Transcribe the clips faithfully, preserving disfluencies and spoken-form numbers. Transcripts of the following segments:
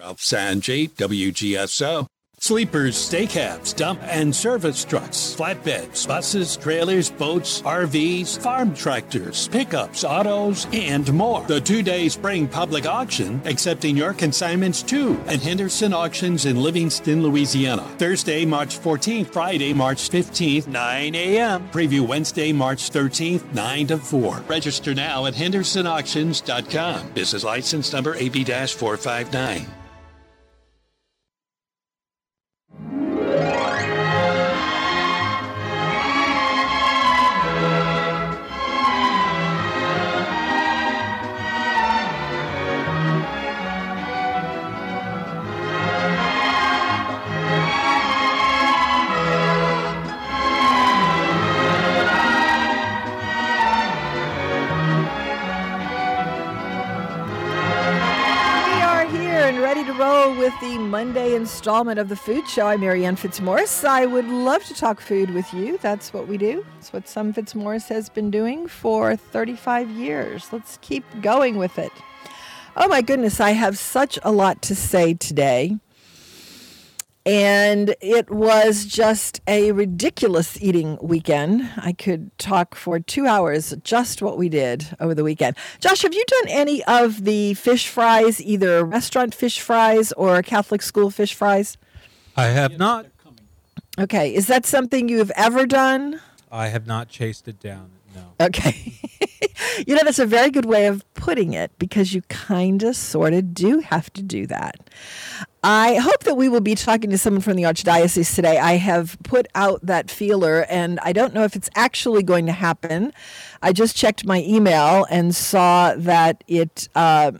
Ralph Sanjay, W G S O. Sleepers, stay cabs, dump and service trucks, flatbeds, buses, trailers, boats, R Vs, farm tractors, pickups, autos, and more. The two-day spring public auction, accepting your consignments too, at Henderson Auctions in Livingston, Louisiana. Thursday, March fourteenth, Friday, March fifteenth, nine a.m. Preview Wednesday, March thirteenth, nine to four. Register now at henderson auctions dot com. This is license number A B four five nine. With the Monday installment of the Food Show. I'm Mary Ann Fitzmorris. I would love to talk food with you. That's what we do. It's what Sam Fitzmorris has been doing for thirty-five years. Let's keep going with it. Oh my goodness, I have such a lot to say today. And it was just a ridiculous eating weekend. I could talk for two hours, just what we did over the weekend. Josh, have you done any of the fish fries, either restaurant fish fries or Catholic school fish fries? I have not. Okay. Is that something you have ever done? I have not chased it down, no. Okay. You know, that's a very good way of putting it, because you kind of, sort of do have to do that. I hope that we will be talking to someone from the Archdiocese today. I have put out that feeler, and I don't know if it's actually going to happen. I just checked my email and saw that it uh,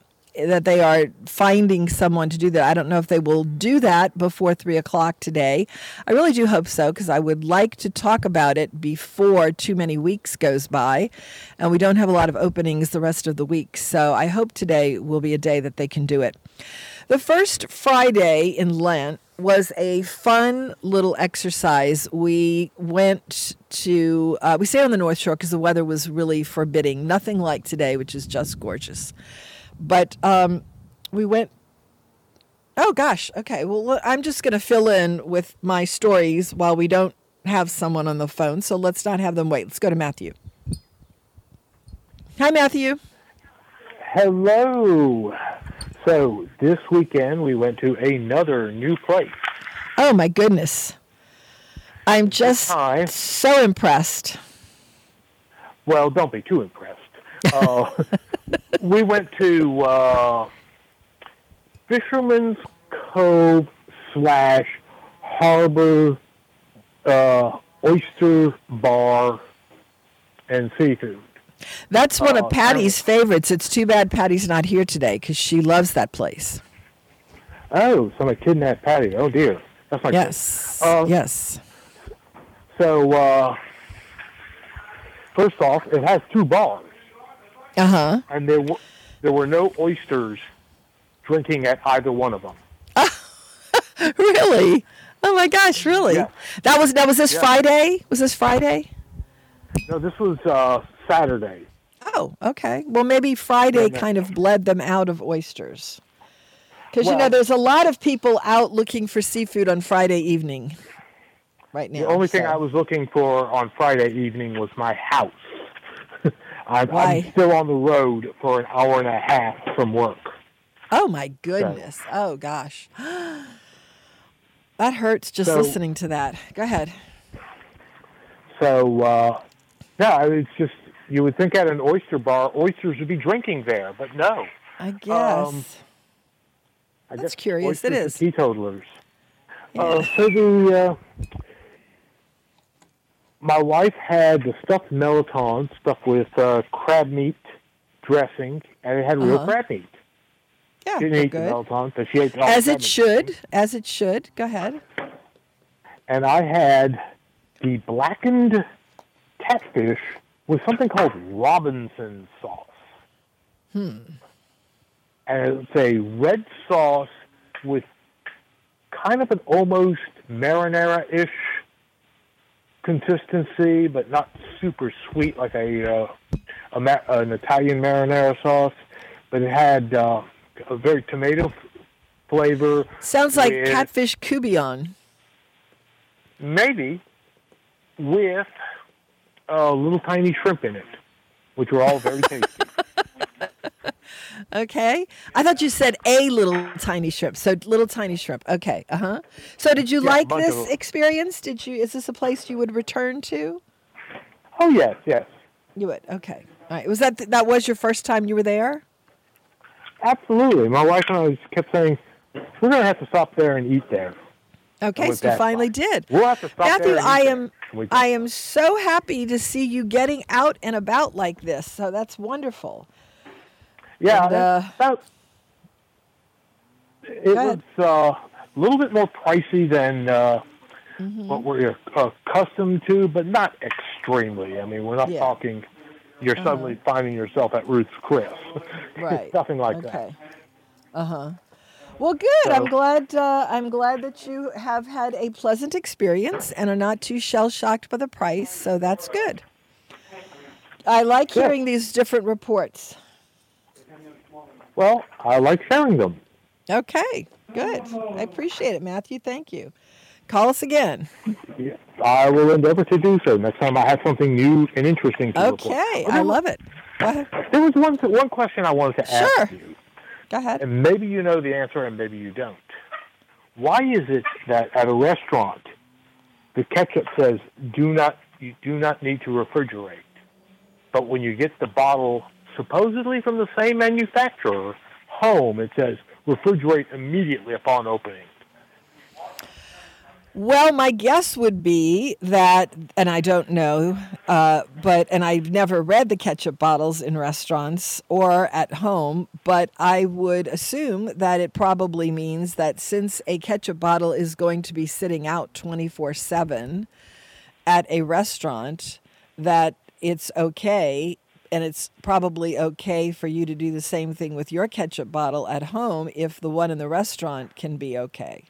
that they are finding someone to do that. I don't know if they will do that before three o'clock today. I really do hope so, because I would like to talk about it before too many weeks goes by, and we don't have a lot of openings the rest of the week. So I hope today will be a day that they can do it. The first Friday in Lent was a fun little exercise. We went to, uh, we stayed on the North Shore because the weather was really forbidding. Nothing like today, which is just gorgeous. But um, we went, oh gosh, okay. Well, I'm just going to fill in with my stories while we don't have someone on the phone. So let's not have them wait. Let's go to Matthew. Hi, Matthew. Hello. So this weekend, we went to another new place. Oh, my goodness. I'm just so impressed. Well, don't be too impressed. Uh, we went to uh, Fisherman's Cove slash Harbor uh, Oyster Bar and Seafood. That's one of Patty's favorites. It's too bad Patty's not here today, because she loves that place. Oh, somebody kidnapped Patty. Oh, dear. That's my yes. Uh, yes. So, uh, first off, it has two bars. Uh-huh. And there, w- there were no oysters drinking at either one of them. Really? Oh, my gosh, really? Yeah. That was that was this yeah. Friday? Was this Friday? No, this was... Uh, Saturday. Oh, okay. Well, maybe Friday kind of bled them out of oysters. Because, well, you know, there's a lot of people out looking for seafood on Friday evening right now. The only so. thing I was looking for on Friday evening was my house. I'm, I'm still on the road for an hour and a half from work. Oh, my goodness. So. Oh, gosh. That hurts just so, listening to that. Go ahead. So, uh, yeah, it's just... You would think at an oyster bar, oysters would be drinking there, but no. I guess. Um, I That's guess curious. It is. Teetotalers. Yeah. Uh, so the uh, my wife had the stuffed melon stuffed with uh, crab meat dressing, and it had real uh-huh. crab meat. Yeah, she didn't eat good. the melon, but she ate all as the it should. Dressing. As it should. Go ahead. And I had the blackened catfish with something called Robinson sauce. Hmm. And it's a red sauce with kind of an almost marinara-ish consistency, but not super sweet like a, uh, a ma- an Italian marinara sauce. But it had uh, a very tomato flavor. Sounds like with, catfish coubillon. Maybe with a little tiny shrimp in it, which were all very tasty. Okay. I thought you said a little tiny shrimp. So little tiny shrimp. Okay. Uh-huh. So did you yeah, like this experience? Did you? Is this a place you would return to? Oh, yes, yes. You would. Okay. All right. Was that th- that was your first time you were there? Absolutely. My wife and I kept saying, we're going to have to stop there and eat there. Okay, so you finally fine. did. We'll have to stop Matthew, there I am there. I am so happy to see you getting out and about like this. So that's wonderful. Yeah, and, uh, that, it was uh, a little bit more pricey than uh, mm-hmm. what we're accustomed to, but not extremely. I mean, we're not yeah. talking you're uh-huh. suddenly finding yourself at Ruth's Chris. Right. Nothing like okay. that. Uh-huh. Well, good. So, I'm glad uh, I'm glad that you have had a pleasant experience and are not too shell-shocked by the price, so that's good. I like yeah. hearing these different reports. Well, I like sharing them. Okay, good. I appreciate it, Matthew. Thank you. Call us again. Yeah, I will endeavor to do so next time I have something new and interesting to report. Okay, I love it. There was one one question I wanted to ask sure. you. Go ahead. And maybe you know the answer and maybe you don't. Why is it that at a restaurant the ketchup says do not you do not need to refrigerate, but when you get the bottle supposedly from the same manufacturer home, it says refrigerate immediately upon opening? Well, my guess would be that, and I don't know, uh, but and I've never read the ketchup bottles in restaurants or at home, but I would assume that it probably means that since a ketchup bottle is going to be sitting out twenty-four seven at a restaurant, that it's okay. And it's probably okay for you to do the same thing with your ketchup bottle at home if the one in the restaurant can be okay.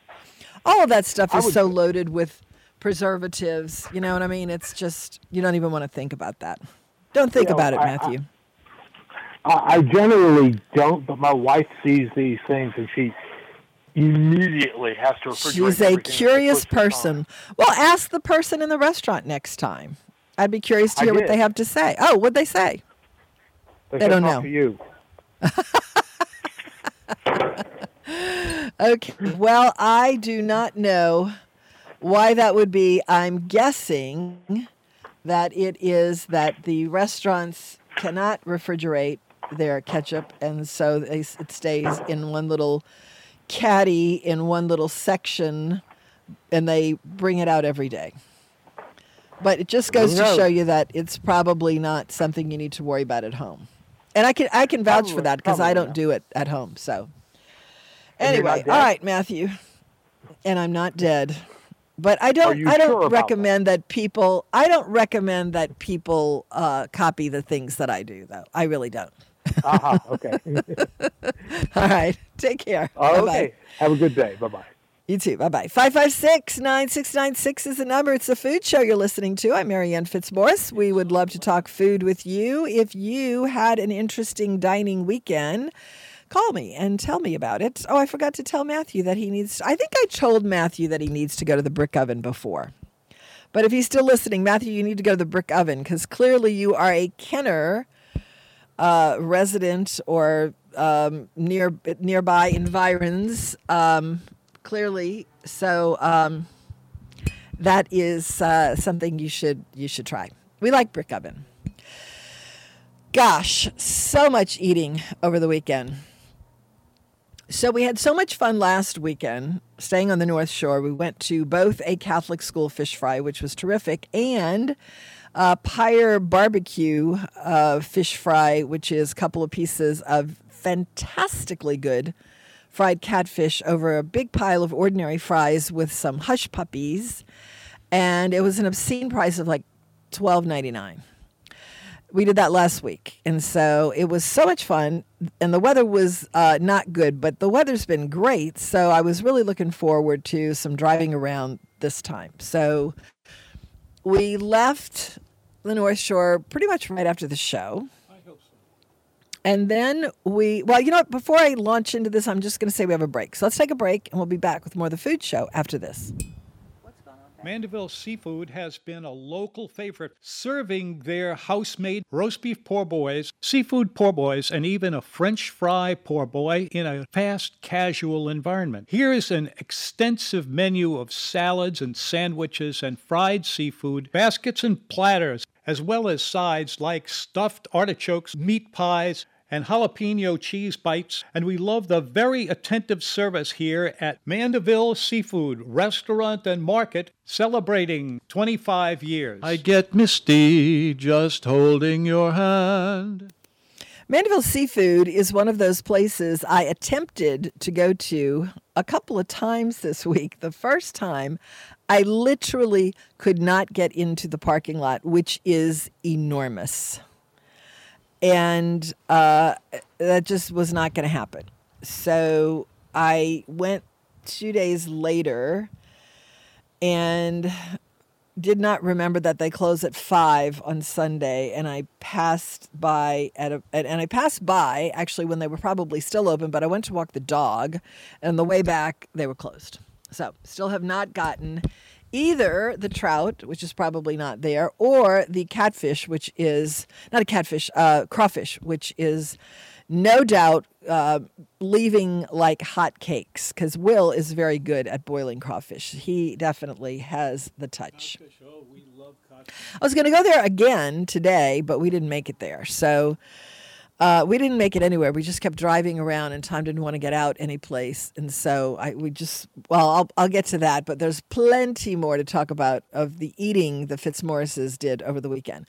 All of that stuff is so loaded with preservatives. You know what I mean? It's just, you don't even want to think about that. Don't think you know, about it, I, Matthew. I, I generally don't, but my wife sees these things and she immediately has to refrigerate. She's a curious person. Well, ask the person in the restaurant next time. I'd be curious to hear what they have to say. Oh, what'd they say? They, they don't know. To you. Okay. Well, I do not know why that would be. I'm guessing that it is that the restaurants cannot refrigerate their ketchup, and so they, it stays in one little caddy, in one little section, and they bring it out every day. But it just goes to show you that it's probably not something you need to worry about at home. And I can I can vouch probably, for that because I don't not. do it at home. So anyway, all right, Matthew. And I'm not dead. But I don't I don't sure recommend that? that people I don't recommend that people uh, copy the things that I do though. I really don't. Aha, uh-huh, okay. All right. Take care. Uh, okay. Have a good day. Bye-bye. You too. Bye-bye. five five six, nine six nine six is the number. It's the food show you're listening to. I'm Mary Ann Fitzmorris. We would love to talk food with you. If you had an interesting dining weekend, call me and tell me about it. Oh, I forgot to tell Matthew that he needs to, I think I told Matthew that he needs to go to the brick oven before. But if he's still listening, Matthew, you need to go to the brick oven because clearly you are a Kenner uh, resident or um, near nearby environs um Clearly, so um, that is uh, something you should you should try. We like brick oven. Gosh, so much eating over the weekend. So we had so much fun last weekend, staying on the North Shore. We went to both a Catholic school fish fry, which was terrific, and a Pyre barbecue uh, fish fry, which is a couple of pieces of fantastically good fried catfish over a big pile of ordinary fries with some hush puppies, and it was an obscene price of like twelve ninety-nine. We did that last week, and so it was so much fun, and the weather was uh, not good, but the weather's been great, so I was really looking forward to some driving around this time. So we left the North Shore pretty much right after the show. And then we, well, you know what? Before I launch into this, I'm just going to say we have a break. So let's take a break, and we'll be back with more of the food show after this. What's going on there? Mandeville Seafood has been a local favorite, serving their house-made roast beef pour boys, seafood pour boys, and even a French fry pour boy in a fast, casual environment. Here is an extensive menu of salads and sandwiches and fried seafood, baskets and platters, as well as sides like stuffed artichokes, meat pies, and jalapeno cheese bites. And we love the very attentive service here at Mandeville Seafood Restaurant and Market, celebrating twenty-five years. I get misty just holding your hand. Mandeville Seafood is one of those places I attempted to go to a couple of times this week. The first time, I literally could not get into the parking lot, which is enormous. And uh, that just was not going to happen. So I went two days later and did not remember that they close at five on Sunday, and I passed by at a and I passed by actually when they were probably still open, but I went to walk the dog, and on the way back they were closed. So still have not gotten either the trout, which is probably not there, or the catfish, which is not a catfish, uh, crawfish, which is no doubt uh, leaving like hot cakes, because Will is very good at boiling crawfish. He definitely has the touch. Codfish, oh, we love codfish. I was going to go there again today, but we didn't make it there. So uh, we didn't make it anywhere. We just kept driving around, and Tom didn't want to get out any place. And so I we just, well, I'll, I'll get to that. But there's plenty more to talk about of the eating the Fitzmorrises did over the weekend.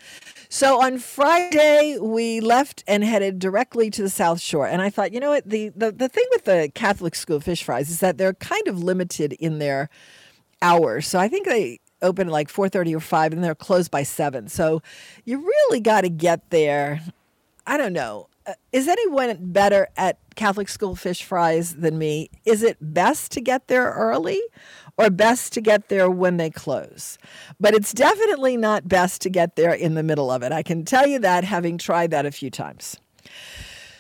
So on Friday, we left and headed directly to the South Shore. And I thought, you know what, the, the, the thing with the Catholic school fish fries is that they're kind of limited in their hours. So I think they open at like four thirty or five, and they're closed by seven. So you really got to get there. I don't know. Is anyone better at Catholic school fish fries than me? Is it best to get there early, or best to get there when they close? But it's definitely not best to get there in the middle of it. I can tell you that, having tried that a few times.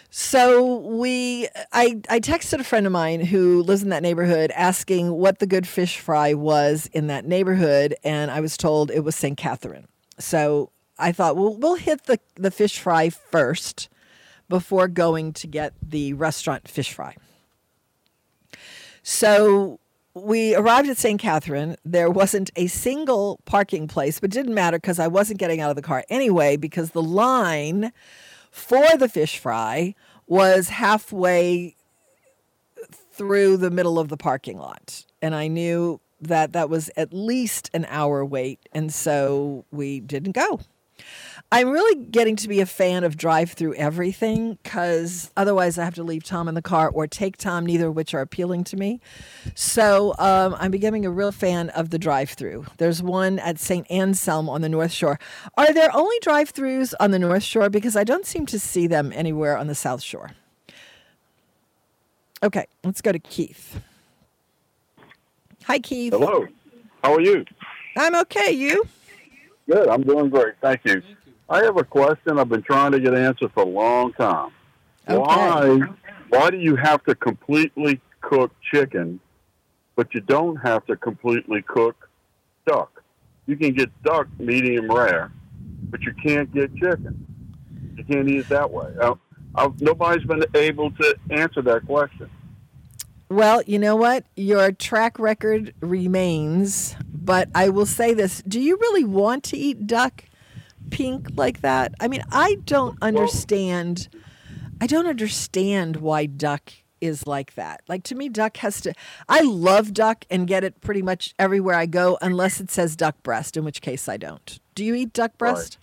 So we, I, I texted a friend of mine who lives in that neighborhood asking what the good fish fry was in that neighborhood, and I was told it was Saint Catherine. So I thought, well, we'll hit the, the fish fry first before going to get the restaurant fish fry. So we arrived at Saint Catherine. There wasn't a single parking place, but it didn't matter because I wasn't getting out of the car anyway, because the line for the fish fry was halfway through the middle of the parking lot. And I knew that that was at least an hour wait, and so we didn't go. I'm really getting to be a fan of drive-through everything, because otherwise I have to leave Tom in the car or take Tom, neither of which are appealing to me. So um, I'm becoming a real fan of the drive-through. There's one at Saint Anselm on the North Shore. Are there only drive-throughs on the North Shore? Because I don't seem to see them anywhere on the South Shore. Okay, let's go to Keith. Hi, Keith. Hello. How are you? I'm okay. You? Good. I'm doing great. Thank you. Thank you. I have a question I've been trying to get answered for a long time. Okay. Why why do you have to completely cook chicken, but you don't have to completely cook duck? You can get duck medium rare, but you can't get chicken. You can't eat it that way. I, I've, nobody's been able to answer that question. Well, you know what? Your track record remains, but I will say this. Do you really want to eat duck pink like that? I mean, I don't understand. I don't understand why duck is like that. Like, to me, duck has to, I love duck and get it pretty much everywhere I go, unless it says duck breast, in which case I don't. Do you eat duck breast?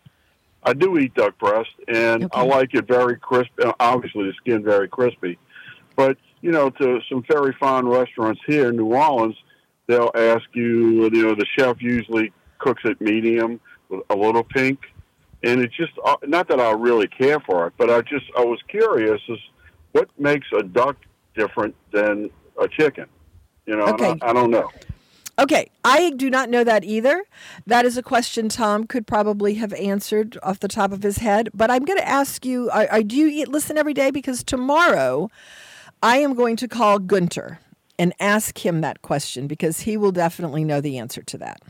Right. I do eat duck breast, and okay. I like it very crisp. Obviously, the skin very crispy. But, you know, to some very fine restaurants here in New Orleans, they'll ask you, you know, the chef usually cooks it medium with a little pink. And it's just, uh, not that I really care for it, but I just, I was curious as what makes a duck different than a chicken? You know, okay. I, don't, I don't know. Okay, I do not know that either. That is a question Tom could probably have answered off the top of his head. But I'm going to ask you, I, I, do you eat, listen every day? Because tomorrow I am going to call Gunter and ask him that question, because he will definitely know the answer to that.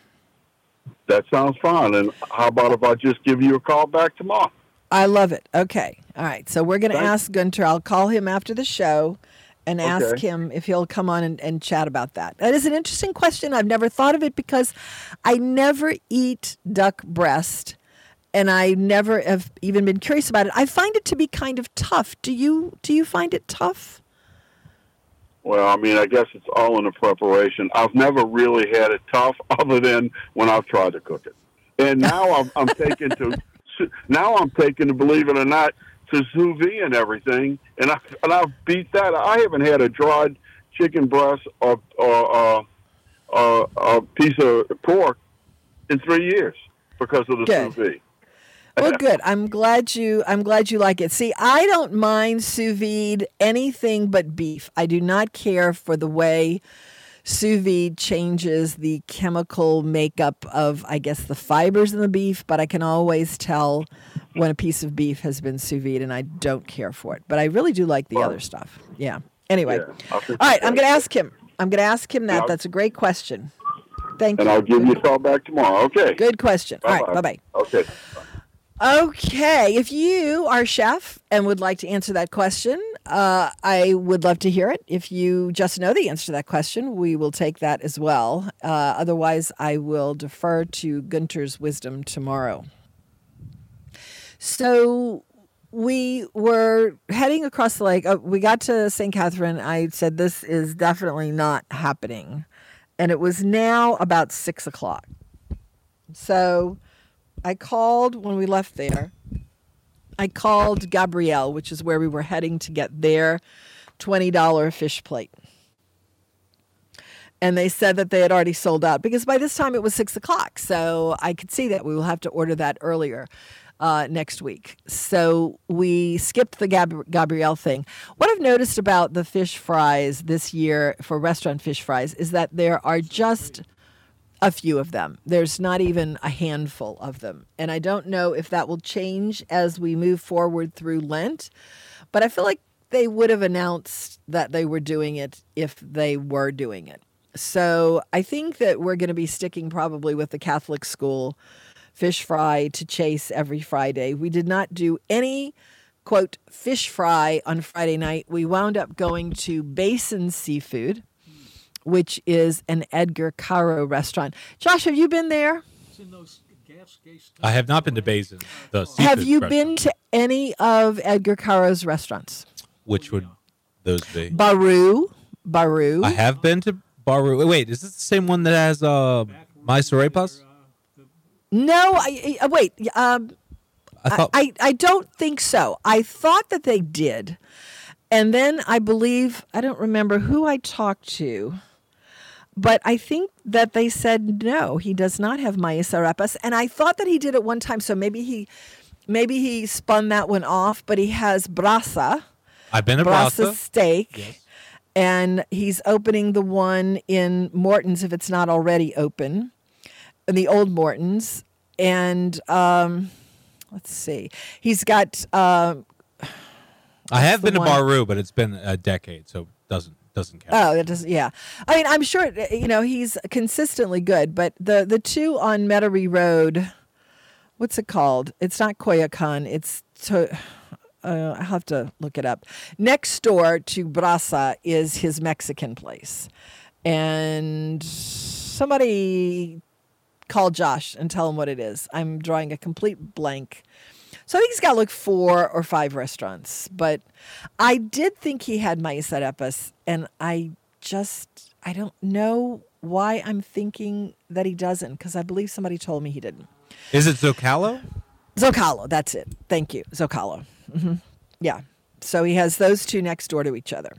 That sounds fine. And how about if I just give you a call back tomorrow? I love it. Okay. All right. So we're going to ask Gunter. I'll call him after the show and ask okay. him if he'll come on and, and chat about that. That is an interesting question. I've never thought of it, because I never eat duck breast, and I never have even been curious about it. I find it to be kind of tough. Do you do you find it tough? Well, I mean, I guess it's all in the preparation. I've never really had it tough, other than when I've tried to cook it. And now I'm, I'm taking to now I'm taking to believe it or not, to sous vide and everything, and I and I've beat that. I haven't had a dried chicken breast or or uh, a piece of pork in three years because of the good. Sous vide. Well, good. I'm glad you. I'm glad you like it. See, I don't mind sous vide anything but beef. I do not care for the way sous vide changes the chemical makeup of, I guess, the fibers in the beef, but I can always tell when a piece of beef has been sous vide, and I don't care for it. But I really do like the well, other stuff. Yeah. Anyway. Yeah, all right. I'm going to ask him. I'm going to ask him that. Yeah, that's a great question. Thank and you. And I'll give you a call back tomorrow. Okay. Good question. Bye-bye. All right. Bye-bye. Okay. Bye. Okay. If you are a chef and would like to answer that question, Uh, I would love to hear it. If you just know the answer to that question, we will take that as well. Uh, otherwise, I will defer to Gunter's wisdom tomorrow. So we were heading across the lake. Oh, we got to Saint Catherine. I said, this is definitely not happening. And it was now about six o'clock. So I called when we left there. I called Gabrielle, which is where we were heading to get their twenty dollars fish plate. And they said that they had already sold out, because by this time it was six o'clock. So I could see that we will have to order that earlier uh, next week. So we skipped the Gab- Gabrielle thing. What I've noticed about the fish fries this year for restaurant fish fries is that there are just a few of them. There's not even a handful of them. And I don't know if that will change as we move forward through Lent, but I feel like they would have announced that they were doing it if they were doing it. So I think that we're going to be sticking probably with the Catholic school fish fry to chase every Friday. We did not do any, quote, fish fry on Friday night. We wound up going to Basin Seafood, which is an Edgar Caro restaurant. Josh, have you been there? I have not been to Basin. The have you restaurant. Been to any of Edgar Caro's restaurants? Which would those be? Baru. Baru. I have been to Baru. Wait, is this the same one that has uh, Maíz Arepas? No, I, I wait. Um, I, thought- I, I don't think so. I thought that they did. And then I believe, I don't remember who I talked to, but I think that they said, no, he does not have Maíz Arepas. And I thought that he did at one time, so maybe he maybe he spun that one off, but he has Brasa. I've been to Brasa. Brasa steak. Yes. And he's opening the one in Morton's, if it's not already open, in the old Morton's. And um, let's see. He's got... Uh, That's I have been to Baru, but it's been a decade, so doesn't doesn't count. Oh, it doesn't. Yeah, I mean, I'm sure you know he's consistently good, but the the two on Metairie Road, what's it called? It's not Koyakon. It's to, uh, I have to look it up. Next door to Brasa is his Mexican place, and somebody call Josh and tell him what it is. I'm drawing a complete blank. So I think he's got like four or five restaurants, but I did think he had Maíz Arepas, and I just, I don't know why I'm thinking that he doesn't, because I believe somebody told me he didn't. Is it Zocalo? Zocalo, that's it. Thank you, Zocalo. Mm-hmm. Yeah, so he has those two next door to each other.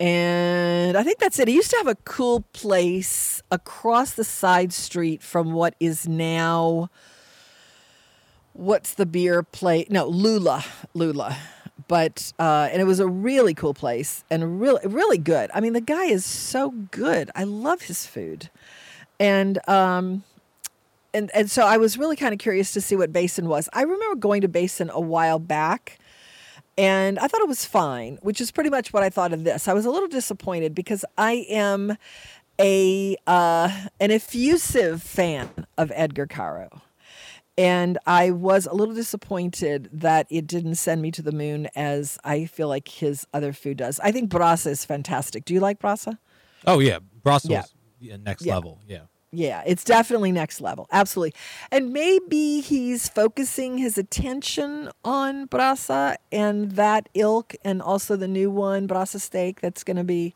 And I think that's it. He used to have a cool place across the side street from what is now... What's the beer place? No, Lula. Lula. But uh, and it was a really cool place and really, really good. I mean, the guy is so good. I love his food. And um, and, and so I was really kind of curious to see what Basin was. I remember going to Basin a while back, and I thought it was fine, which is pretty much what I thought of this. I was a little disappointed because I am a uh, an effusive fan of Edgar Caro. And I was a little disappointed that it didn't send me to the moon as I feel like his other food does. I think Brasa is fantastic. Do you like Brasa? Oh, yeah. Brasa yeah. is yeah, next yeah. level. Yeah. Yeah, it's definitely next level. Absolutely. And maybe he's focusing his attention on Brasa and that ilk, and also the new one, Brasa Steak, that's going to be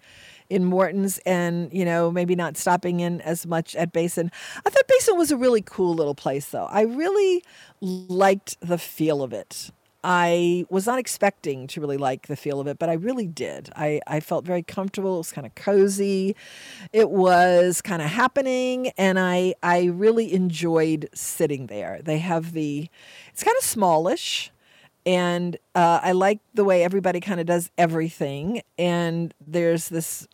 in Morton's, and, you know, maybe not stopping in as much at Basin. I thought Basin was a really cool little place, though. I really liked the feel of it. I was not expecting to really like the feel of it, but I really did. I, I felt very comfortable. It was kind of cozy. It was kind of happening, and I I really enjoyed sitting there. They have the, it's kind of smallish, and uh, I like the way everybody kind of does everything, and there's this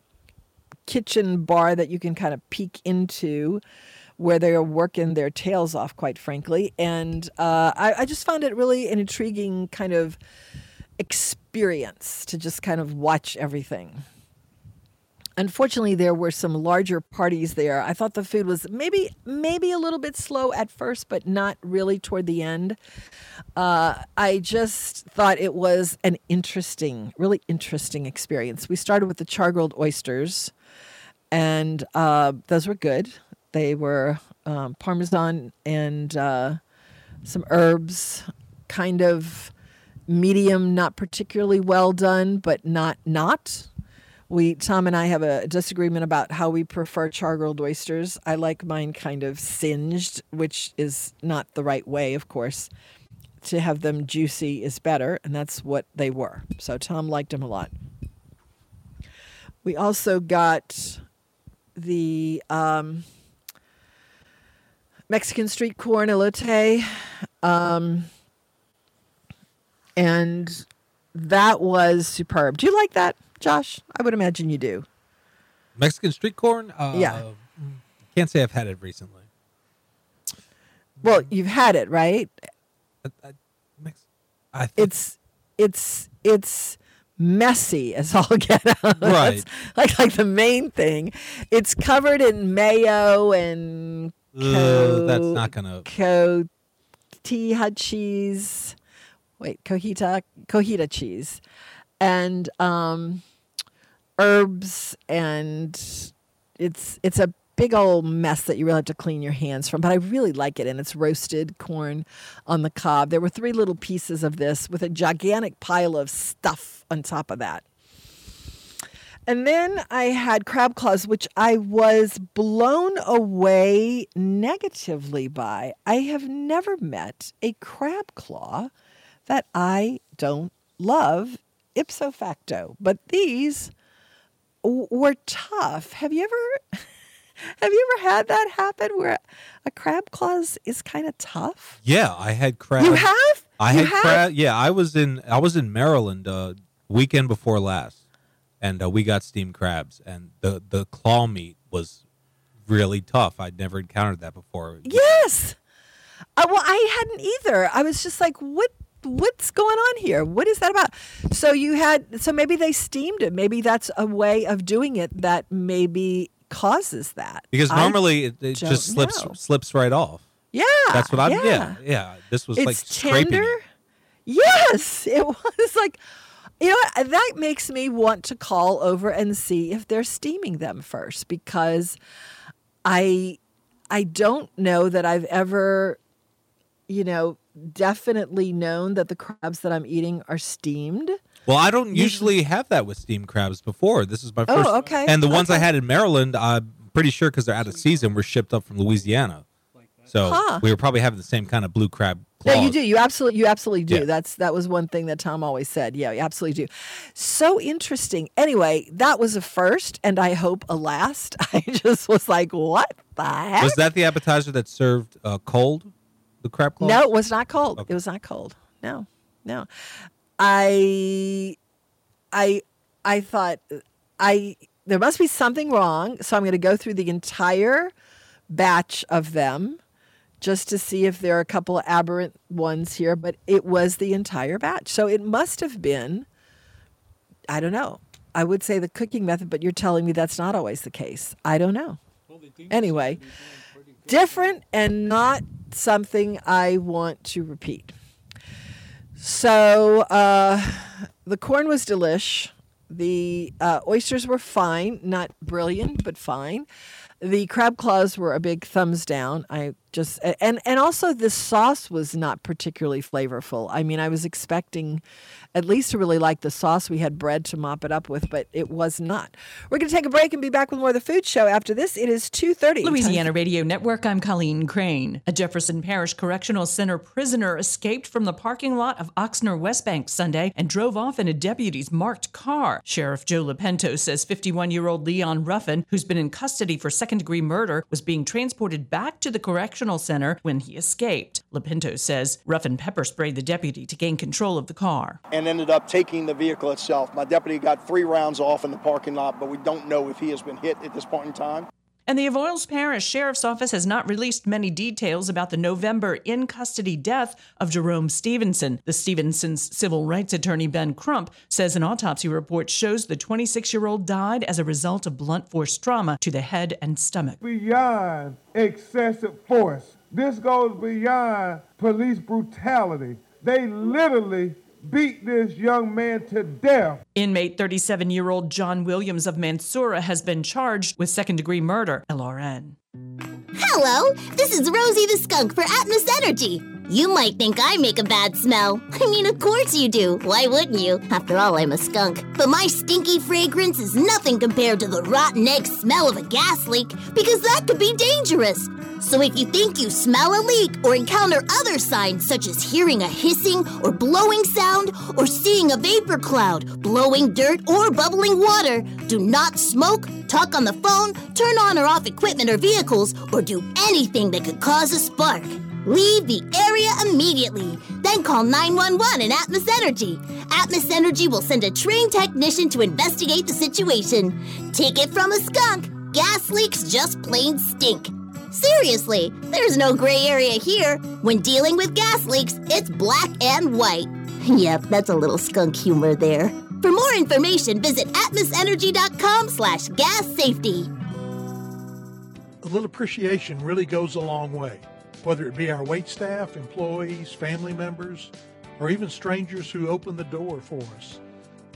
kitchen bar that you can kind of peek into where they're working their tails off, quite frankly. And uh, I, I just found it really an intriguing kind of experience to just kind of watch everything. Unfortunately, there were some larger parties there. I thought the food was maybe maybe a little bit slow at first, but not really toward the end. Uh, I just thought it was an interesting, really interesting experience. We started with the char-grilled oysters, and uh, those were good. They were um, Parmesan and uh, some herbs, kind of medium, not particularly well done, but not not. We Tom and I have a disagreement about how we prefer char-grilled oysters. I like mine kind of singed, which is not the right way, of course. To have them juicy is better, and that's what they were. So Tom liked them a lot. We also got the... Um, Mexican street corn elote, um, and that was superb. Do you like that, Josh? I would imagine you do. Mexican street corn? Uh, yeah. Can't say I've had it recently. Well, you've had it, right? I, I, Mex- I think it's it's it's messy as all get out. Right. Like like the main thing. It's covered in mayo and. Co- uh, that's not gonna. Cotija cheese, wait, cojita, cojita cheese, and um, herbs, and it's it's a big old mess that you really have to clean your hands from. But I really like it, and it's roasted corn on the cob. There were three little pieces of this with a gigantic pile of stuff on top of that. And then I had crab claws, which I was blown away negatively by. I have never met a crab claw that I don't love ipso facto, but these w- were tough. Have you ever have you ever had that happen where a crab claw is kind of tough? Yeah, I had crab. You have? I you had have? crab. Yeah, I was in I was in Maryland uh, weekend before last. And uh, we got steamed crabs, and the, the claw meat was really tough. I'd never encountered that before. Yes, uh, well, I hadn't either. I was just like, "What? What's going on here? What is that about?" So you had, so maybe they steamed it. Maybe that's a way of doing it that maybe causes that. Because normally I it, it just slips know. slips right off. Yeah, that's what I'm. Yeah, yeah. yeah. This was it's like scraping tender. It. Yes, it was like. You know what? That makes me want to call over and see if they're steaming them first, because I I don't know that I've ever, you know, definitely known that the crabs that I'm eating are steamed. Well, I don't usually have that with steamed crabs before. This is my first. Oh, okay. And the ones okay. I had in Maryland, I'm pretty sure because they're out of season, were shipped up from Louisiana. So huh. we were probably having the same kind of blue crab claws. No, you do. You absolutely you absolutely do. Yeah. That's that was one thing that Tom always said. Yeah, you absolutely do. So interesting. Anyway, that was a first, and I hope a last. I just was like, what the heck? Was that the appetizer that served uh, cold, the crab claws? No, it was not cold. Okay. It was not cold. No, no. I, I, I thought I there must be something wrong, so I'm going to go through the entire batch of them just to see if there are a couple of aberrant ones here. But it was the entire batch, so it must have been. I don't know. I would say the cooking method, but you're telling me that's not always the case. I don't know. Well, anyway, different and not something I want to repeat. So uh, the corn was delish. The uh, oysters were fine, not brilliant, but fine. The crab claws were a big thumbs down. I just and and also the sauce was not particularly flavorful. I mean, I was expecting at least to really like the sauce. We had bread to mop it up with, but it was not. We're going to take a break and be back with more of the food show after this. It is two thirty. Louisiana Radio Network, I'm Colleen Crane. A Jefferson Parish Correctional Center prisoner escaped from the parking lot of Oxnard West Bank Sunday and drove off in a deputy's marked car. Sheriff Joe Lepento says fifty-one-year-old Leon Ruffin, who's been in custody for second degree murder, was being transported back to the correctional center when he escaped. Lepinto says Ruffin pepper sprayed the deputy to gain control of the car and ended up taking the vehicle itself. My deputy got three rounds off in the parking lot, but we don't know if he has been hit at this point in time. And the Avoyelles Parish Sheriff's Office has not released many details about the November in-custody death of Jerome Stevenson. The Stevenson's civil rights attorney, Ben Crump, says an autopsy report shows the twenty-six-year-old died as a result of blunt force trauma to the head and stomach. Beyond excessive force. This goes beyond police brutality. They literally beat this young man to death. Inmate thirty-seven-year-old John Williams of Mansoura has been charged with second-degree murder, L R N. Hello, this is Rosie the Skunk for Atmos Energy. You might think I make a bad smell. I mean, of course you do. Why wouldn't you? After all, I'm a skunk. But my stinky fragrance is nothing compared to the rotten egg smell of a gas leak, because that could be dangerous. So if you think you smell a leak or encounter other signs such as hearing a hissing or blowing sound or seeing a vapor cloud, blowing dirt or bubbling water, do not smoke, talk on the phone, turn on or off equipment or vehicles, or do anything that could cause a spark. Leave the area immediately. Then call nine one one and Atmos Energy. Atmos Energy will send a trained technician to investigate the situation. Take it from a skunk. Gas leaks just plain stink. Seriously, there's no gray area here. When dealing with gas leaks, it's black and white. Yep, that's a little skunk humor there. For more information, visit atmosenergy.com slash gas safety. A little appreciation really goes a long way, whether it be our waitstaff, employees, family members, or even strangers who open the door for us.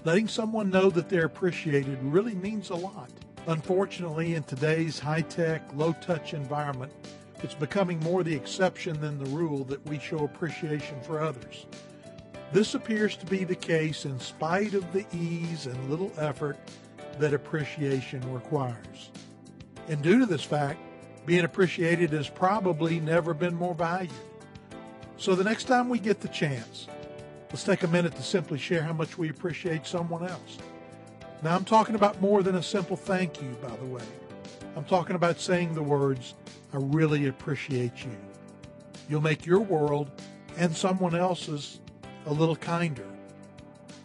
Letting someone know that they're appreciated really means a lot. Unfortunately, in today's high-tech, low-touch environment, it's becoming more the exception than the rule that we show appreciation for others. This appears to be the case in spite of the ease and little effort that appreciation requires. And due to this fact, being appreciated has probably never been more valued. So the next time we get the chance, let's take a minute to simply share how much we appreciate someone else. Now, I'm talking about more than a simple thank you, by the way. I'm talking about saying the words, I really appreciate you. You'll make your world and someone else's a little kinder.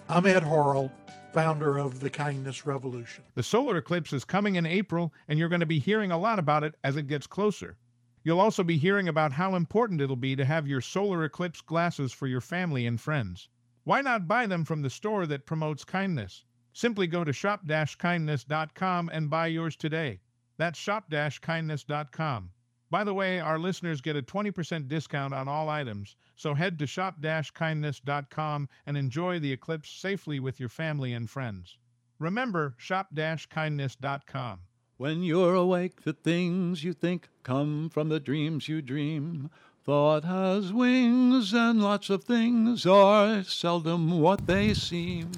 I'm Ed Harrell, founder of The Kindness Revolution. The solar eclipse is coming in April, and you're going to be hearing a lot about it as it gets closer. You'll also be hearing about how important it'll be to have your solar eclipse glasses for your family and friends. Why not buy them from the store that promotes kindness? Simply go to shop dash kindness dot com and buy yours today. That's shop dash kindness dot com. By the way, our listeners get a twenty percent discount on all items, so head to shop dash kindness dot com and enjoy the eclipse safely with your family and friends. Remember, shop dash kindness dot com. When you're awake, the things you think come from the dreams you dream. Thought has wings, and lots of things are seldom what they seem.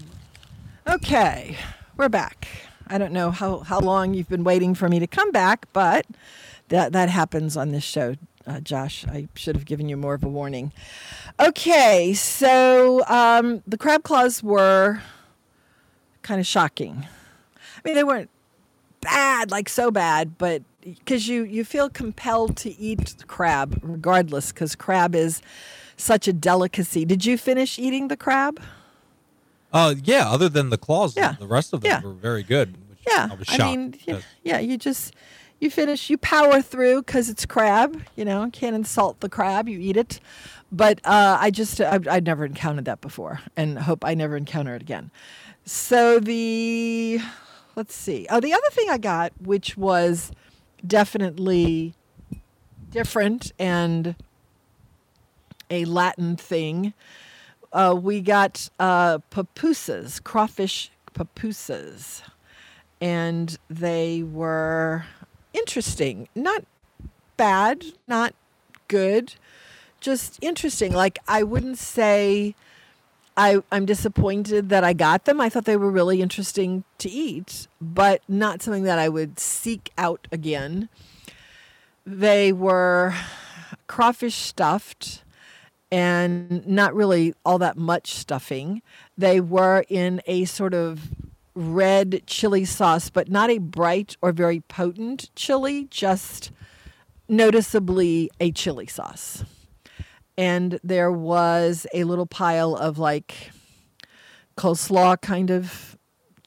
Okay, we're back. I don't know how, how long you've been waiting for me to come back, but that that happens on this show, uh, Josh. I should have given you more of a warning. Okay, so um, the crab claws were kind of shocking. I mean, they weren't bad, like so bad, but because you, you feel compelled to eat crab regardless, because crab is such a delicacy. Did you finish eating the crab? Uh, yeah, other than the claws, yeah. the rest of them yeah. were very good. Which yeah. I was shocked. I mean, yeah, yeah, you just, you finish, you power through because it's crab, you know, can't insult the crab, you eat it. But uh, I just, I've, I've never encountered that before and hope I never encounter it again. So the, let's see. Oh, the other thing I got, which was definitely different and a Latin thing, Uh, we got uh, pupusas, crawfish pupusas, and they were interesting. Not bad, not good, just interesting. Like, I wouldn't say I, I'm disappointed that I got them. I thought they were really interesting to eat, but not something that I would seek out again. They were crawfish stuffed. And not really all that much stuffing. They were in a sort of red chili sauce, but not a bright or very potent chili, just noticeably a chili sauce. And there was a little pile of like coleslaw kind of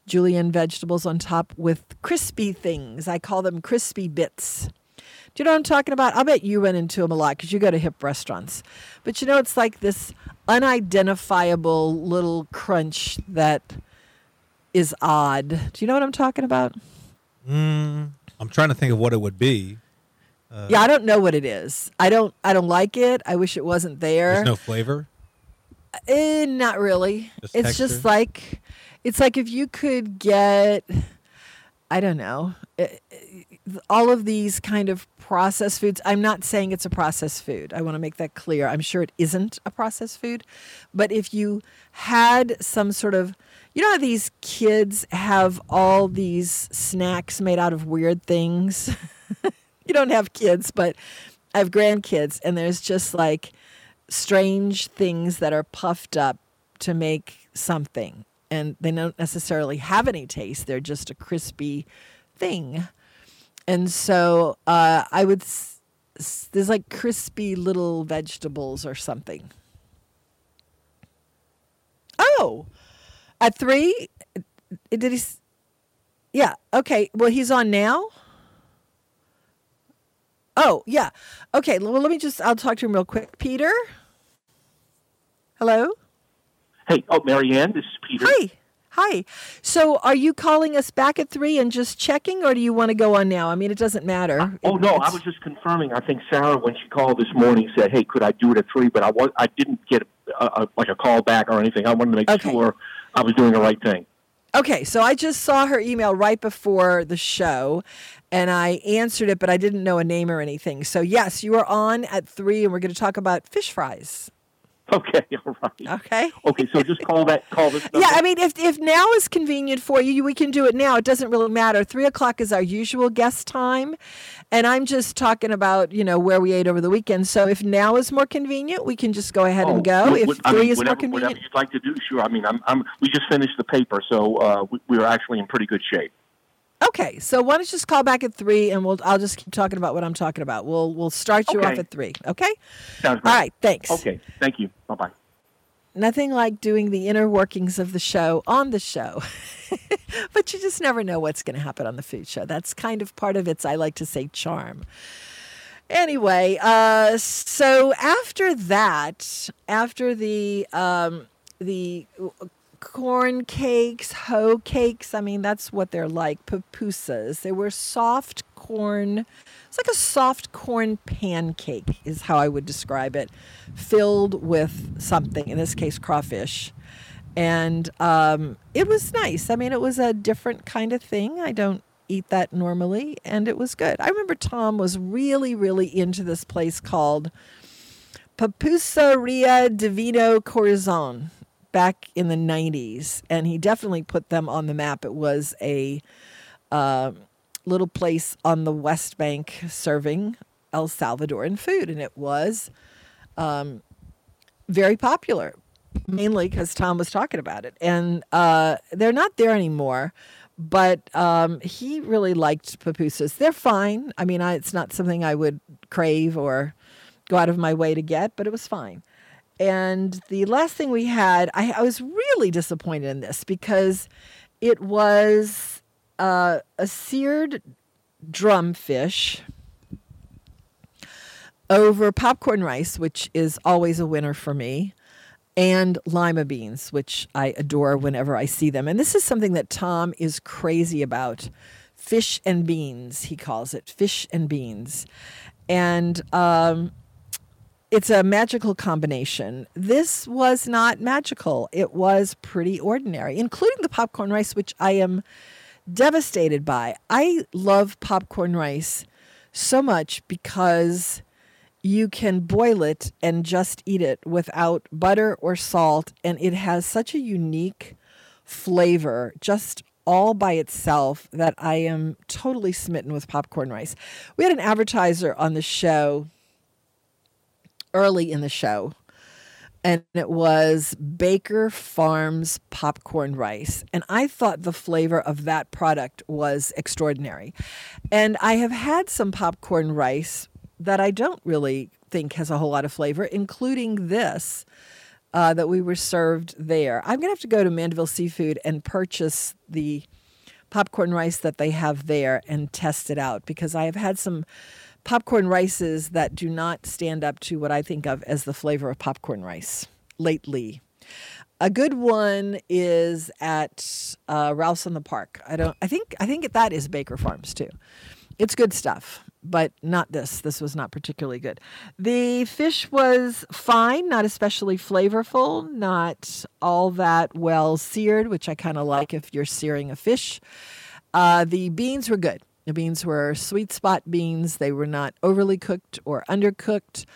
julienne vegetables on top with crispy things. I call them crispy bits. Do you know what I'm talking about? I bet you run into them a lot because you go to hip restaurants. But you know, it's like this unidentifiable little crunch that is odd. Do you know what I'm talking about? Mm, I'm trying to think of what it would be. Uh, yeah, I don't know what it is. I don't. I don't like it. I wish it wasn't there. There's no flavor? Eh, not really. Just it's texture? Just like, it's like if you could get, I don't know, it, it, all of these kind of processed foods. I'm not saying it's a processed food. I want to make that clear. I'm sure it isn't a processed food. But if you had some sort of, you know how these kids have all these snacks made out of weird things? You don't have kids, but I have grandkids. And there's just like strange things that are puffed up to make something. And they don't necessarily have any taste. They're just a crispy thing. And so uh, I would, s- s- there's like crispy little vegetables or something. Oh, at three, did he? S- yeah, okay. Well, he's on now. Oh, yeah. Okay, well, let me just, I'll talk to him real quick. Peter? Hello? Hey, oh, Mary Ann, this is Peter. Hi. Hi. So are you calling us back at three and just checking, or do you want to go on now? I mean, it doesn't matter. I, oh, it, no, it's... I was just confirming. I think Sarah, when she called this morning, said, hey, could I do it at three? But I was, I didn't get a, a, like a call back or anything. I wanted to make okay. sure I was doing the right thing. Okay, so I just saw her email right before the show, and I answered it, but I didn't know a name or anything. So, yes, you are on at three, and we're going to talk about fish fries. Okay, all right. Okay. Okay, so just call that, call this number. Yeah, I mean, if if now is convenient for you, we can do it now. It doesn't really matter. Three o'clock is our usual guest time, and I'm just talking about, you know, where we ate over the weekend. So if now is more convenient, we can just go ahead oh, and go. What, if what, three I mean, is whatever, more convenient. Whatever you'd like to do, sure. I mean, I'm, I'm, we just finished the paper, so uh, we, we were actually in pretty good shape. Okay, so why don't you just call back at three, and we'll I'll just keep talking about what I'm talking about. We'll we'll start you okay. off at three, okay? Sounds great. All right, thanks. Okay, thank you. Bye-bye. Nothing like doing the inner workings of the show on the show. But you just never know what's going to happen on the food show. That's kind of part of its, I like to say, charm. Anyway, uh, so after that, after the um, the... corn cakes, hoe cakes. I mean, that's what they're like, pupusas. They were soft corn. It's like a soft corn pancake is how I would describe it, filled with something, in this case, crawfish. And um, it was nice. I mean, it was a different kind of thing. I don't eat that normally, and it was good. I remember Tom was really, really into this place called Pupuseria Divino Corazon back in the nineties, and he definitely put them on the map. It was a uh, little place on the West Bank serving El Salvadoran food, and it was um, very popular, mainly because Tom was talking about it. And uh, they're not there anymore, but um, he really liked pupusas. They're fine. I mean, I, it's not something I would crave or go out of my way to get, but it was fine. And the last thing we had, I, I was really disappointed in this because it was uh, a seared drumfish over popcorn rice, which is always a winner for me, and lima beans, which I adore whenever I see them. And this is something that Tom is crazy about. Fish and beans, he calls it. Fish and beans. And um, it's a magical combination. This was not magical. It was pretty ordinary, including the popcorn rice, which I am devastated by. I love popcorn rice so much because you can boil it and just eat it without butter or salt, and it has such a unique flavor just all by itself that I am totally smitten with popcorn rice. We had an advertiser on the show early in the show, and it was Baker Farms popcorn rice. And I thought the flavor of that product was extraordinary. And I have had some popcorn rice that I don't really think has a whole lot of flavor, including this uh, that we were served there. I'm going to have to go to Mandeville Seafood and purchase the popcorn rice that they have there and test it out, because I have had some popcorn rices that do not stand up to what I think of as the flavor of popcorn rice lately. A good one is at uh, Rouse in the Park. I don't. I think. I think that is Baker Farms too. It's good stuff, but not this. This was not particularly good. The fish was fine, not especially flavorful, not all that well seared, which I kind of like if you're searing a fish. Uh, the beans were good. The beans were sweet spot beans. They were not overly cooked or undercooked.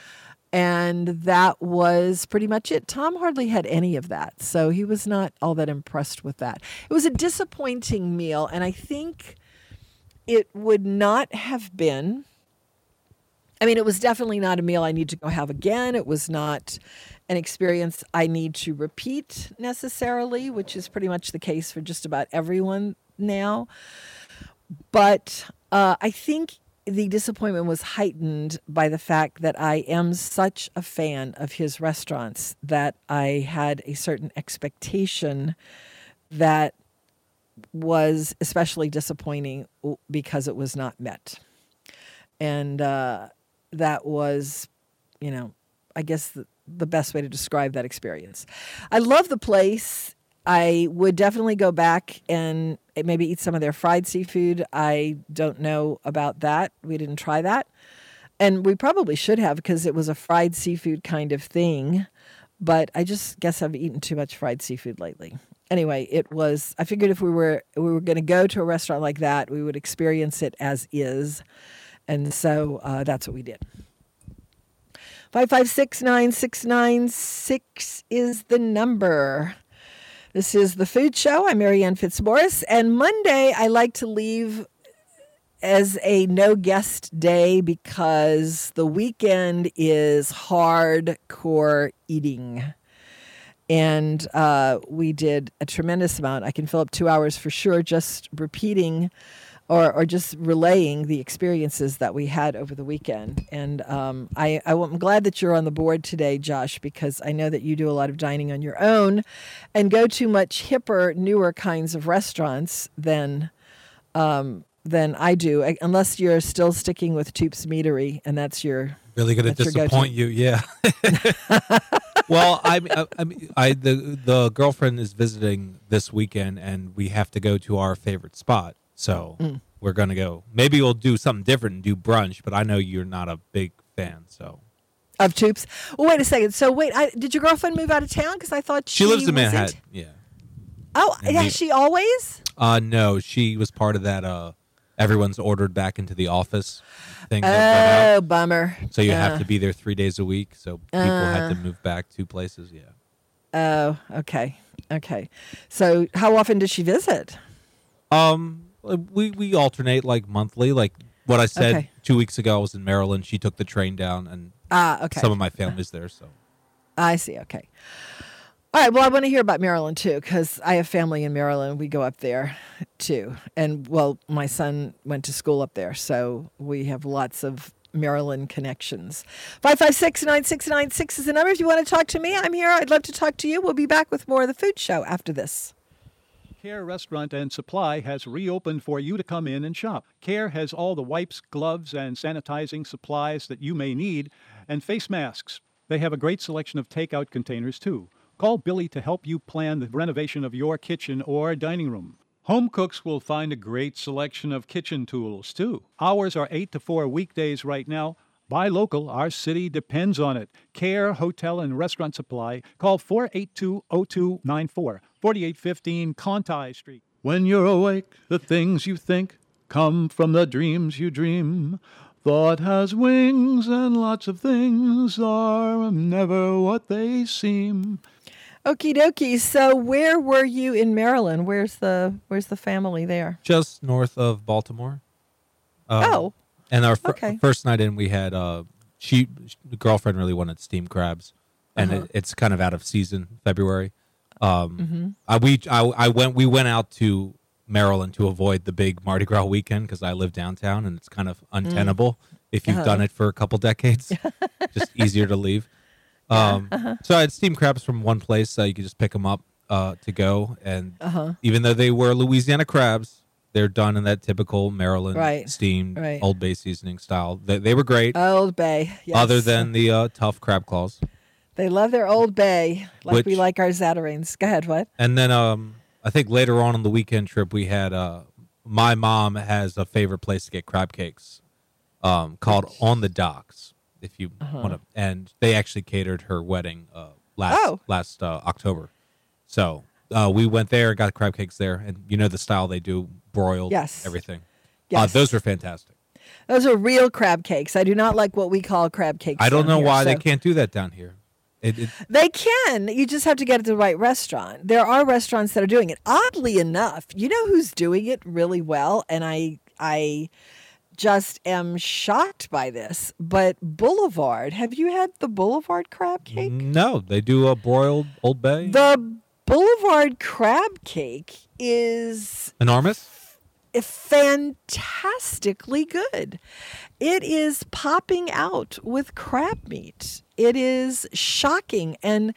And that was pretty much it. Tom hardly had any of that, so he was not all that impressed with that. It was a disappointing meal, and I think it would not have been, I mean, it was definitely not a meal I need to go have again. It was not an experience I need to repeat necessarily, which is pretty much the case for just about everyone now. But uh, I think the disappointment was heightened by the fact that I am such a fan of his restaurants that I had a certain expectation that was especially disappointing because it was not met. And uh, that was, you know, I guess the, the best way to describe that experience. I love the place. I would definitely go back and maybe eat some of their fried seafood. I don't know about that. We didn't try that. And we probably should have, because it was a fried seafood kind of thing. But I just guess I've eaten too much fried seafood lately. Anyway, it was, I figured if we were we were going to go to a restaurant like that, we would experience it as is. And so uh, that's what we did. five five six nine six nine six is the number. This is The Food Show. I'm Mary Ann Fitzmorris. And Monday, I like to leave as a no-guest day because the weekend is hardcore eating. And uh, we did a tremendous amount. I can fill up two hours for sure just repeating or, or just relaying the experiences that we had over the weekend. And um, I, I, I'm glad that you're on the board today, Josh, because I know that you do a lot of dining on your own and go to much hipper, newer kinds of restaurants than um, than I do, I, unless you're still sticking with Toop's Meadery, and that's your really going to disappoint you, yeah. Well, I, I, I, I the the girlfriend is visiting this weekend, and we have to go to our favorite spot. So mm. we're gonna go. Maybe we'll do something different and do brunch. But I know you're not a big fan, so of Toops. Well, wait a second. So wait, I, did your girlfriend move out of town? Because I thought she, she lives in Manhattan. Yeah. Oh, and has she always? Uh, no, she was part of that. Uh, everyone's ordered back into the office. Things oh, bummer. So you uh, have to be there three days a week. So people uh, had to move back two places. Yeah. Oh, okay. Okay. So how often does she visit? Um, we, we alternate like monthly. Like what I said okay. two weeks ago, I was in Maryland. She took the train down and ah, okay. some of my family's there. So I see. Okay. All right. Well, I want to hear about Maryland too, because I have family in Maryland. We go up there too. And well, my son went to school up there. So we have lots of Maryland connections. five five six, nine six nine six is the number. If you want to talk to me, I'm here. I'd love to talk to you. We'll be back with more of the food show after this. Care Restaurant and Supply has reopened for you to come in and shop. Care has all the wipes, gloves, and sanitizing supplies that you may need, and face masks. They have a great selection of takeout containers, too. Call Billy to help you plan the renovation of your kitchen or dining room. Home cooks will find a great selection of kitchen tools, too. Hours are eight to four weekdays right now. Buy local. Our city depends on it. Care Hotel and Restaurant Supply. Call four eight two, oh two nine four, forty-eight fifteen Conti Street. When you're awake, the things you think come from the dreams you dream. Thought has wings and lots of things are never what they seem. Okie dokie. So where were you in Maryland? Where's the where's the family there? Just north of Baltimore. Um, oh. And our fir- okay. first night in, we had, uh, she, the girlfriend really wanted steamed crabs, and uh-huh. it, it's kind of out of season, February. Um, mm-hmm. I, we, I, I went, we went out to Maryland to avoid the big Mardi Gras weekend because I live downtown, and it's kind of untenable mm. if you've uh-huh. done it for a couple decades. Just easier to leave. Um, uh-huh. So I had steamed crabs from one place, so you could just pick them up uh, to go, and uh-huh. even though they were Louisiana crabs, they're done in that typical Maryland right. steamed right. Old Bay seasoning style. They, they were great. Old Bay, yes. Other than the uh, tough crab claws. They love their Old Bay, like Which, we like our Zatarines. Go ahead, what? And then um, I think later on in the weekend trip, we had, uh, my mom has a favorite place to get crab cakes um, called On the Docks, if you uh-huh. want to. And they actually catered her wedding uh, last, oh. last uh, October. So uh, we went there, got crab cakes there, and you know the style they do. Broiled, yes. everything. Yes. Uh, those are fantastic. Those are real crab cakes. I do not like what we call crab cakes. I don't know here, why so. They can't do that down here. It, it... They can. You just have to get it to the right restaurant. There are restaurants that are doing it. Oddly enough, you know who's doing it really well? And I, I just am shocked by this. But Boulevard, have you had the Boulevard crab cake? No, they do a broiled Old Bay. The Boulevard crab cake is... enormous? Fantastically good. It is popping out with crab meat. It is shocking. And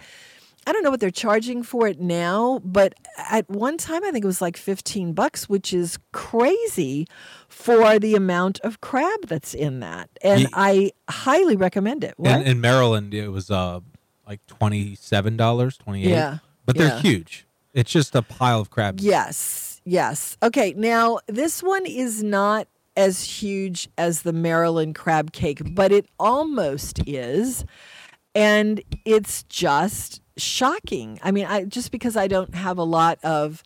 I don't know what they're charging for it now, but at one time I think it was like fifteen bucks, which is crazy for the amount of crab that's in that. And yeah. I highly recommend it. In, in Maryland, it was uh, like twenty-seven dollars, twenty-eight dollars. Yeah. But they're yeah. huge. It's just a pile of crabs. Yes. Yes. Okay. Now, this one is not as huge as the Maryland crab cake, but it almost is. And it's just shocking. I mean, I just because I don't have a lot of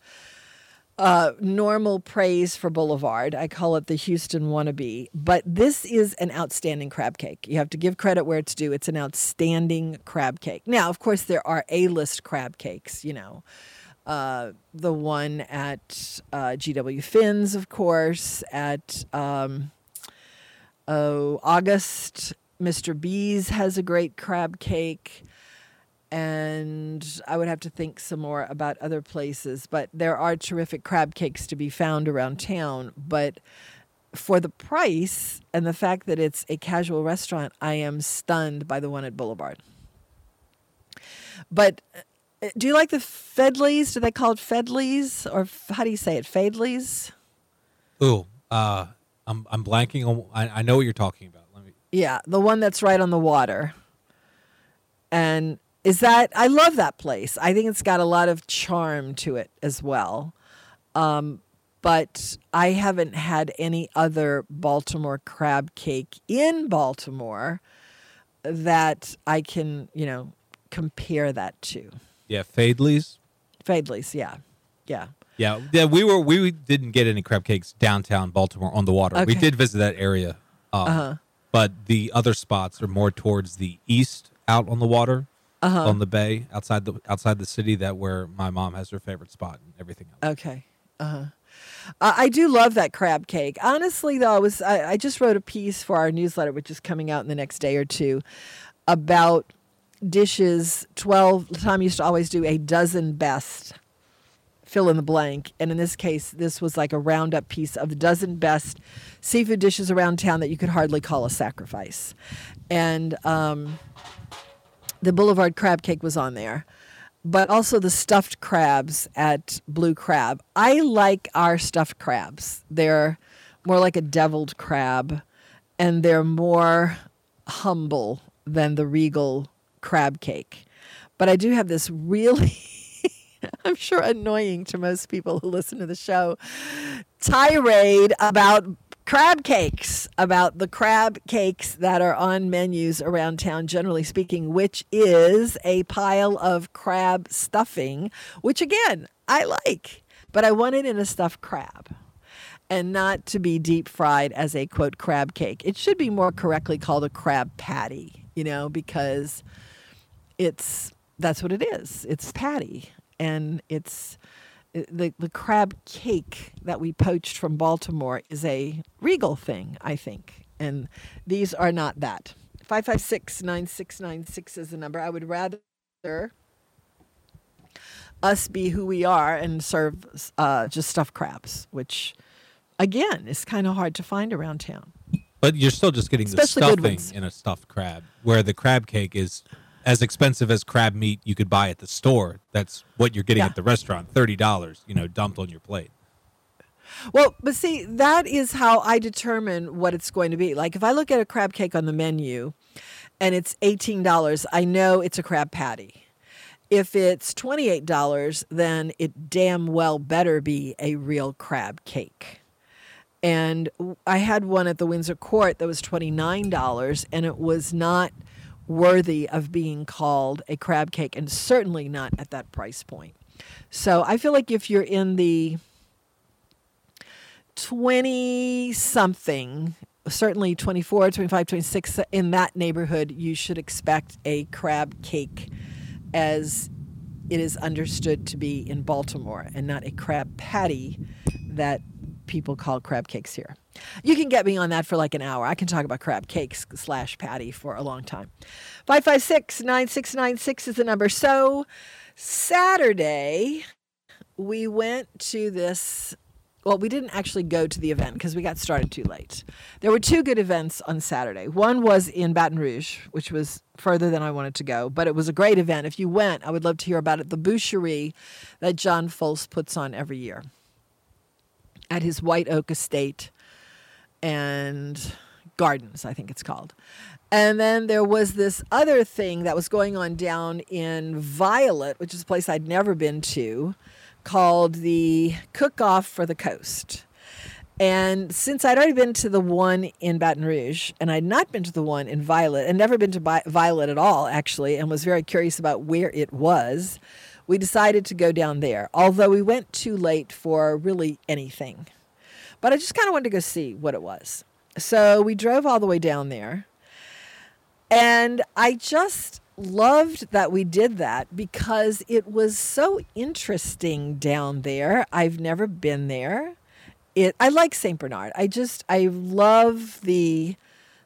uh, normal praise for Boulevard, I call it the Houston wannabe, but this is an outstanding crab cake. You have to give credit where it's due. It's an outstanding crab cake. Now, of course, there are A-list crab cakes, you know. Uh, the one at uh, G W Finn's, of course, at um, oh, August, Mister B's has a great crab cake. And I would have to think some more about other places. But there are terrific crab cakes to be found around town. But for the price and the fact that it's a casual restaurant, I am stunned by the one at Boulevard. But... do you like the Fedleys? Do they call it Fedleys? Or f- how do you say it? Fadleys? Ooh, uh, I'm I'm blanking on, I, I know what you're talking about. Let me. Yeah, the one that's right on the water. And is that, I love that place. I think it's got a lot of charm to it as well. Um, but I haven't had any other Baltimore crab cake in Baltimore that I can, you know, compare that to. Yeah, Fadley's. Fadley's, yeah, yeah, yeah, yeah. We were we didn't get any crab cakes downtown Baltimore on the water. Okay. We did visit that area, um, uh-huh. but the other spots are more towards the east, out on the water, uh-huh. on the bay, outside the outside the city. That where my mom has her favorite spot and everything else. Okay, uh-huh. uh, I do love that crab cake. Honestly, though, I was I, I just wrote a piece for our newsletter, which is coming out in the next day or two, about. Dishes twelve. Tom used to always do a dozen best fill in the blank. And in this case, this was like a roundup piece of the dozen best seafood dishes around town that you could hardly call a sacrifice. And um, the Boulevard crab cake was on there, but also the stuffed crabs at Blue Crab. I like our stuffed crabs. They're more like a deviled crab, and they're more humble than the regal crab cake. But I do have this really... I'm sure annoying to most people who listen to the show, tirade about crab cakes, about the crab cakes that are on menus around town, generally speaking, which is a pile of crab stuffing, which again, I like, but I want it in a stuffed crab and not to be deep fried as a quote crab cake. It should be more correctly called a crab patty, you know, because it's, that's what it is. It's patty. And it's the the crab cake that we poached from Baltimore is a regal thing, I think. And these are not that. five five six, nine six nine six is the number. I would rather us be who we are and serve uh, just stuffed crabs, which, again, is kind of hard to find around town. But you're still just getting especially the stuffing in a stuffed crab, where the crab cake is... as expensive as crab meat you could buy at the store. That's what you're getting yeah. at the restaurant, thirty dollars, you know, dumped on your plate. Well, but see, that is how I determine what it's going to be. Like if I look at a crab cake on the menu and it's eighteen dollars, I know it's a crab patty. If it's twenty-eight dollars, then it damn well better be a real crab cake. And I had one at the Windsor Court that was twenty-nine dollars, and it was not worthy of being called a crab cake, and certainly not at that price point. So I feel like if you're in the twenty something, certainly twenty-four, twenty-five, twenty-six, in that neighborhood, you should expect a crab cake as it is understood to be in Baltimore, and not a crab patty that people call crab cakes here. You can get me on that for like an hour. I can talk about crab cakes slash patty for a long time. five five six, nine six nine six is the number. So Saturday we went to this, well, we didn't actually go to the event because we got started too late. There were two good events on Saturday. One was in Baton Rouge, which was further than I wanted to go, but it was a great event. If you went, I would love to hear about it. The boucherie that John Fols puts on every year at his White Oak Estate and Gardens, I think it's called. And then there was this other thing that was going on down in Violet, which is a place I'd never been to, called the Cook-Off for the Coast. And since I'd already been to the one in Baton Rouge, and I'd not been to the one in Violet, and never been to Violet at all, actually, and was very curious about where it was, we decided to go down there, although we went too late for really anything. But I just kind of wanted to go see what it was. So we drove all the way down there. And I just loved that we did that because it was so interesting down there. I've never been there. It, I like Saint Bernard. I just, I love the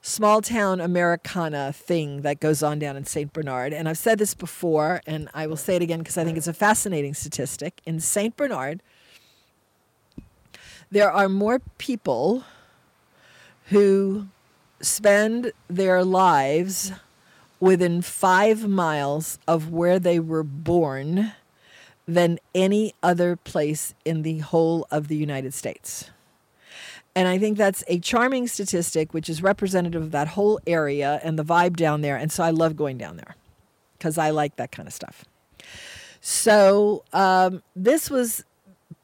small town Americana thing that goes on down in Saint Bernard. And I've said this before, and I will say it again because I think it's a fascinating statistic. In Saint Bernard, there are more people who spend their lives within five miles of where they were born than any other place in the whole of the United States. And I think that's a charming statistic, which is representative of that whole area and the vibe down there. And so I love going down there because I like that kind of stuff. So um, this was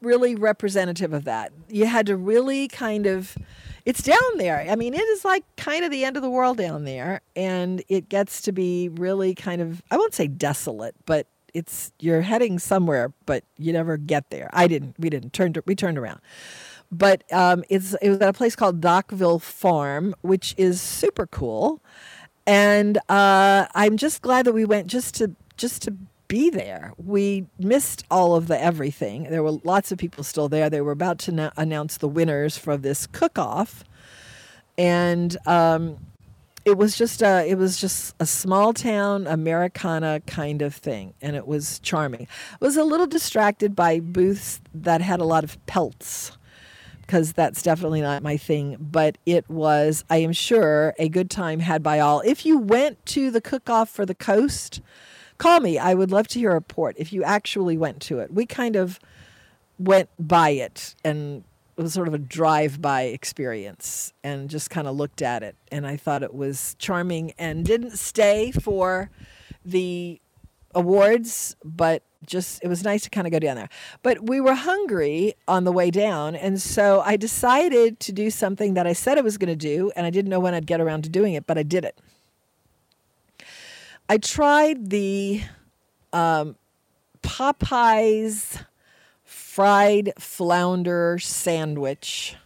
really representative of that. You had to really kind of, it's down there. I mean, it is like kind of the end of the world down there. And it gets to be really kind of, I won't say desolate, but it's, you're heading somewhere, but you never get there. I didn't, we didn't, turned, we turned around. But um, it's it was at a place called Dockville Farm, which is super cool, and uh, I'm just glad that we went just to just to be there. We missed all of the everything. There were lots of people still there. They were about to na- announce the winners for this cook-off, and um, It was just a, it was just a small town Americana kind of thing, and it was charming. I was a little distracted by booths that had a lot of pelts, because that's definitely not my thing. But it was, I am sure, a good time had by all. If you went to the Cook-Off for the Coast, call me. I would love to hear a report if you actually went to it. We kind of went by it, and it was sort of a drive-by experience, and just kind of looked at it. And I thought it was charming, and didn't stay for the awards, but just, it was nice to kind of go down there. But we were hungry on the way down, and so I decided to do something that I said I was going to do, and I didn't know when I'd get around to doing it, but I did it. I tried the um, Popeye's fried flounder sandwich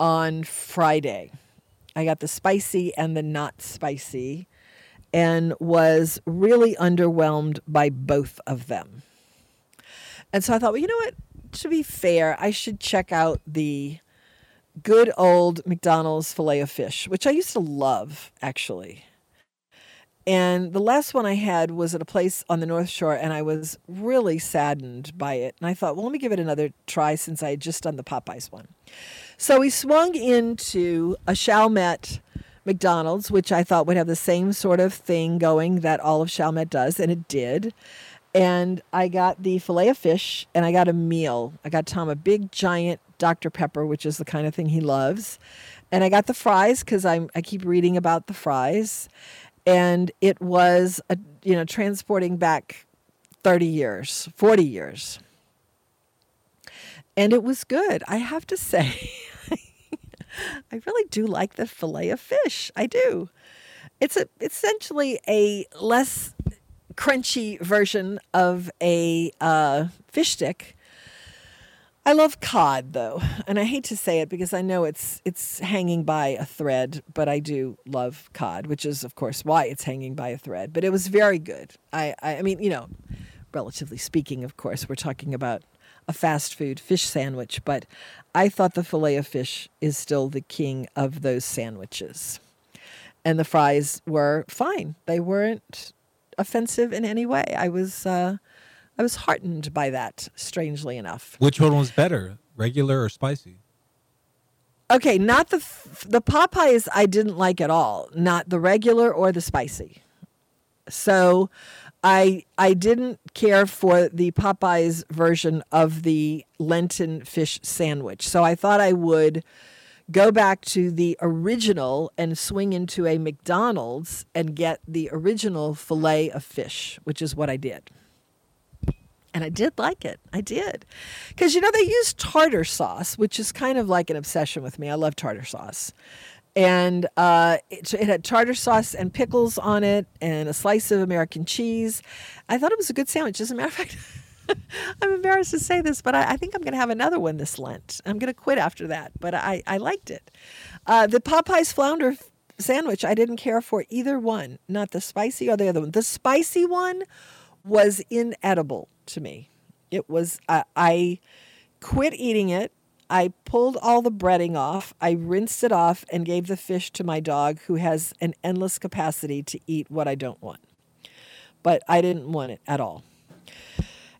on Friday. I got the spicy and the not spicy, and was really underwhelmed by both of them. And so I thought, well, you know what? To be fair, I should check out the good old McDonald's Filet-O-Fish, which I used to love, actually. And the last one I had was at a place on the North Shore, and I was really saddened by it. And I thought, well, let me give it another try since I had just done the Popeyes one. So we swung into a Chalmette McDonald's, which I thought would have the same sort of thing going that all of Chalmette does, and it did. And I got the Filet-O-Fish, and I got a meal. I got Tom a big, giant Doctor Pepper, which is the kind of thing he loves. And I got the fries, because I'm, I keep reading about the fries. And it was, a, you know, transporting back thirty years, forty years. And it was good, I have to say. I really do like the Filet-O-Fish. I do. It's a, essentially a less crunchy version of a uh, fish stick. I love cod, though, and I hate to say it because I know it's it's hanging by a thread, but I do love cod, which is, of course, why it's hanging by a thread. But it was very good. I, I, I mean, you know, relatively speaking, of course, we're talking about a fast food fish sandwich, but I thought the Filet-O-Fish is still the king of those sandwiches. And the fries were fine. They weren't offensive in any way. I was uh, I was heartened by that, strangely enough. Which one was better, regular or spicy? Okay, not the the Popeyes I didn't like at all, not the regular or the spicy. So I I didn't care for the Popeye's version of the Lenten fish sandwich. So I thought I would go back to the original and swing into a McDonald's and get the original fillet of fish, which is what I did. And I did like it. I did. Because, you know, they use tartar sauce, which is kind of like an obsession with me. I love tartar sauce. And uh, it, it had tartar sauce and pickles on it and a slice of American cheese. I thought it was a good sandwich. As a matter of fact, I'm embarrassed to say this, but I, I think I'm going to have another one this Lent. I'm going to quit after that, but I, I liked it. Uh, the Popeye's flounder f- sandwich, I didn't care for either one, not the spicy or the other one. The spicy one was inedible to me. It was, uh, I quit eating it. I pulled all the breading off, I rinsed it off, and gave the fish to my dog, who has an endless capacity to eat what I don't want. But I didn't want it at all.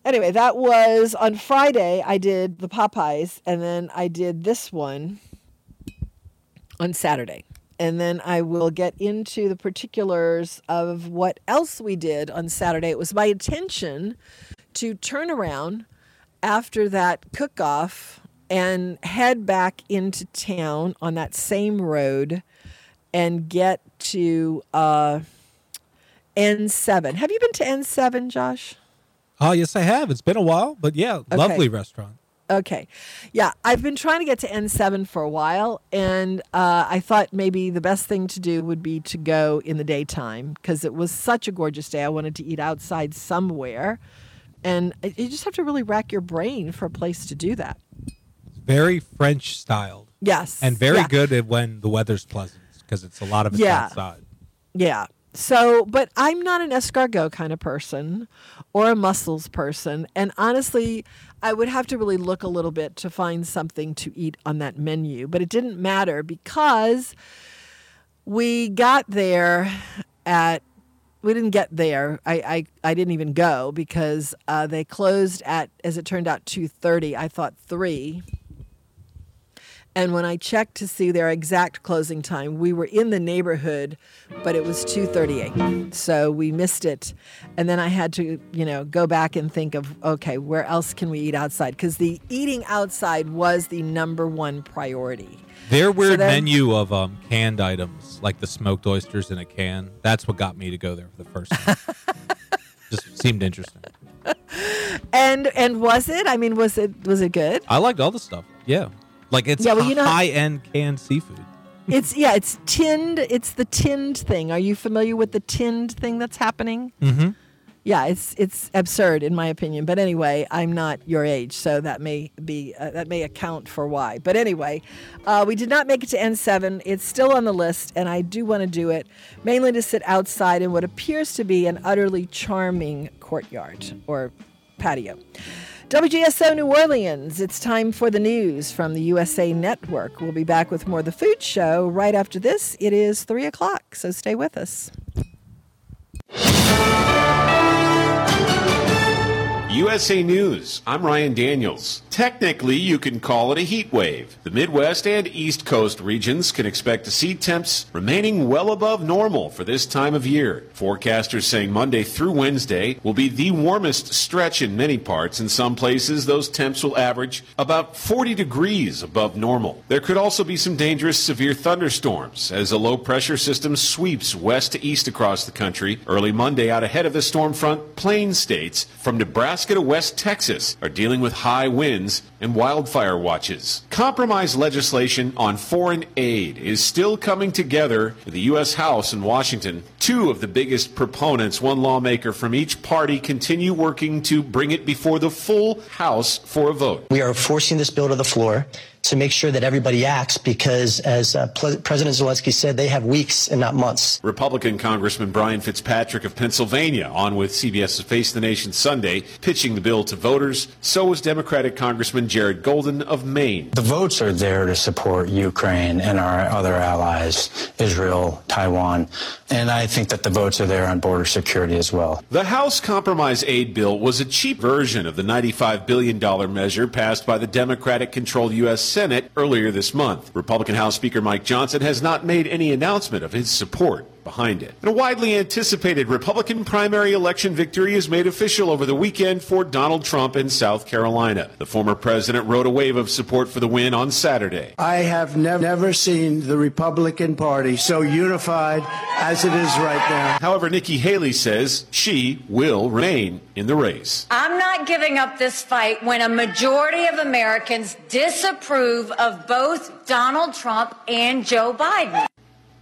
Anyway, that was on Friday. I did the Popeyes, and then I did this one on Saturday. And then I will get into the particulars of what else we did on Saturday. It was my intention to turn around after that cook-off and head back into town on that same road and get to uh, N seven. Have you been to N seven, Josh? Oh, yes, I have. It's been a while, but yeah, okay. Lovely restaurant. Okay. Yeah, I've been trying to get to N seven for a while, and uh, I thought maybe the best thing to do would be to go in the daytime because it was such a gorgeous day. I wanted to eat outside somewhere, and you just have to really rack your brain for a place to do that. Very French styled. Yes. And very yeah. good when the weather's pleasant because it's a lot of it's yeah. outside. Yeah. So, but I'm not an escargot kind of person or a mussels person. And honestly, I would have to really look a little bit to find something to eat on that menu. But it didn't matter because We got there at, we didn't get there. I, I, I didn't even go because uh, they closed at, as it turned out, two thirty. I thought three. And when I checked to see their exact closing time, we were in the neighborhood, but it was two thirty-eight. So we missed it. And then I had to, you know, go back and think of, okay, where else can we eat outside? Because the eating outside was the number one priority. Their weird so then, menu of um, canned items, like the smoked oysters in a can, that's what got me to go there for the first time. Just seemed interesting. And and was it? I mean, was it was it good? I liked all the stuff. Yeah. Like it's yeah, well, you know, high-end canned seafood. It's yeah, it's tinned. It's the tinned thing. Are you familiar with the tinned thing that's happening? Mm-hmm. Yeah, it's it's absurd in my opinion. But anyway, I'm not your age, so that may be uh, that may account for why. But anyway, uh, we did not make it to N seven. It's still on the list, and I do want to do it mainly to sit outside in what appears to be an utterly charming courtyard or patio. W G S O New Orleans, it's time for the news from the U S A Network. We'll be back with more of the food show right after this. It is three o'clock, so stay with us. U S A News, I'm Ryan Daniels. Technically, you can call it a heat wave. The Midwest and East Coast regions can expect to see temps remaining well above normal for this time of year. Forecasters saying Monday through Wednesday will be the warmest stretch in many parts. In some places, those temps will average about forty degrees above normal. There could also be some dangerous severe thunderstorms as a low-pressure system sweeps west to east across the country. Early Monday, out ahead of the storm front, Plain states from Nebraska to West Texas are dealing with high winds and wildfire watches. Compromise legislation on foreign aid is still coming together at the U S House in Washington. Two of the biggest proponents, one lawmaker from each party, continue working to bring it before the full House for a vote. We are forcing this bill to the floor to make sure that everybody acts because, as uh, Ple- President Zelensky said, they have weeks and not months. Republican Congressman Brian Fitzpatrick of Pennsylvania, on with CBS's Face the Nation Sunday, pitching the bill to voters. So was Democratic Congressman Jared Golden of Maine. The votes are there to support Ukraine and our other allies, Israel, Taiwan, and I think that the votes are there on border security as well. The House Compromise Aid Bill was a cheap version of the ninety-five billion dollars measure passed by the Democratic-controlled U S Senate earlier this month. Republican House Speaker Mike Johnson has not made any announcement of his support behind it. And a widely anticipated Republican primary election victory is made official over the weekend for Donald Trump in South Carolina. The former president rode a wave of support for the win on Saturday. I have nev- never seen the Republican Party so unified as it is right now. However, Nikki Haley says she will remain in the race. I'm not giving up this fight when a majority of Americans disapprove of both Donald Trump and Joe Biden.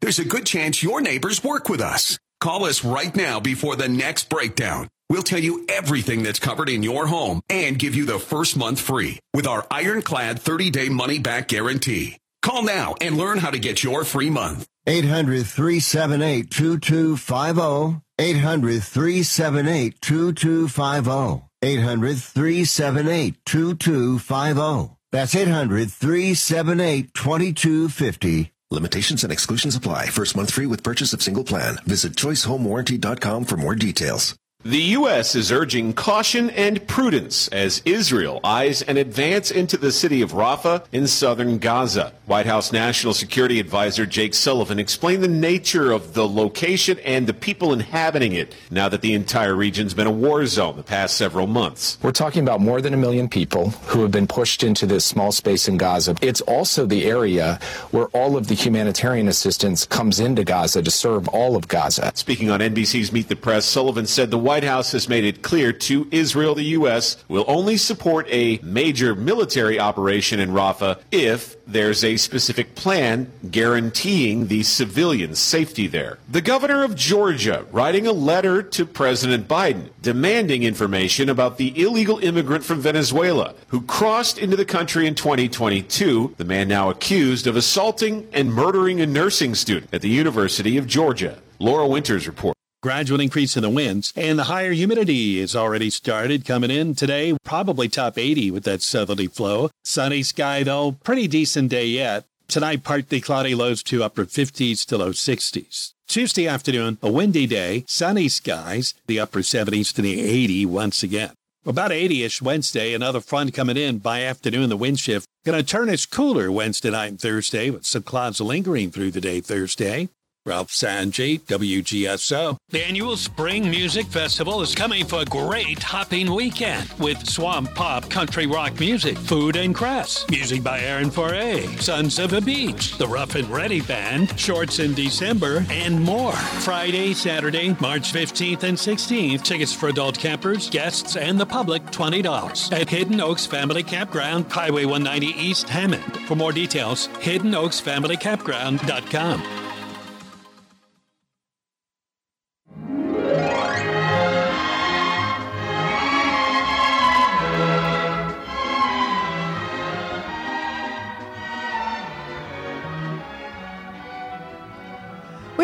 There's a good chance your neighbors work with us. Call us right now before the next breakdown. We'll tell you everything that's covered in your home and give you the first month free with our ironclad thirty-day money-back guarantee. Call now and learn how to get your free month. eight hundred, three seven eight, two two five zero. eight hundred, three seven eight, two two five zero. eight hundred, three seven eight, two two five zero. That's eight hundred, three seven eight, two two five zero. Limitations and exclusions apply. First month free with purchase of single plan. Visit choice home warranty dot com for more details. The U S is urging caution and prudence as Israel eyes an advance into the city of Rafah in southern Gaza. White House National Security Advisor Jake Sullivan explained the nature of the location and the people inhabiting it now that the entire region's been a war zone the past several months. We're talking about more than a million people who have been pushed into this small space in Gaza. It's also the area where all of the humanitarian assistance comes into Gaza to serve all of Gaza. Speaking on N B C's Meet the Press, Sullivan said the White House has made it clear to Israel the U S will only support a major military operation in Rafah if there's a specific plan guaranteeing the civilian safety there. The governor of Georgia writing a letter to President Biden demanding information about the illegal immigrant from Venezuela who crossed into the country in twenty twenty-two, the man now accused of assaulting and murdering a nursing student at the University of Georgia. Laura Winters reports. Gradual increase in the winds and the higher humidity is already started coming in today, probably top eighty with that southerly flow. Sunny sky, though, pretty decent day yet. Tonight, partly cloudy, lows to upper fifties to low sixties. Tuesday afternoon, a windy day, sunny skies, the upper seventies to the eighty once again. About eighty-ish Wednesday, another front coming in by afternoon, the wind shift. Going to turn us cooler Wednesday night and Thursday with some clouds lingering through the day Thursday. Ralph Sanjay, W G S O. The annual Spring Music Festival is coming for a great hopping weekend with swamp pop, country rock music, food and crafts, music by Aaron Foray, Sons of the Beach, the Rough and Ready Band, Shorts in December, and more. Friday, Saturday, March fifteenth and sixteenth. Tickets for adult campers, guests, and the public, twenty dollars. At Hidden Oaks Family Campground, Highway one ninety East Hammond. For more details, hidden oaks family campground dot com.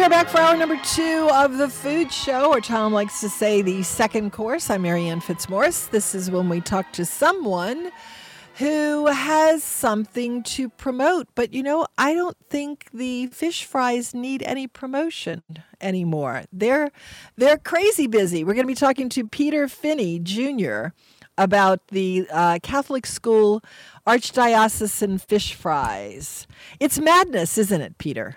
Back for hour number two of the food show, or Tom likes to say, the second course. I'm Mary Ann Fitzmorris. This is when we talk to someone who has something to promote. But, you know, I don't think the fish fries need any promotion anymore. They're they're crazy busy. We're going to be talking to Peter Finney, Junior about the uh, Catholic school Archdiocesan fish fries. It's madness, isn't it, Peter?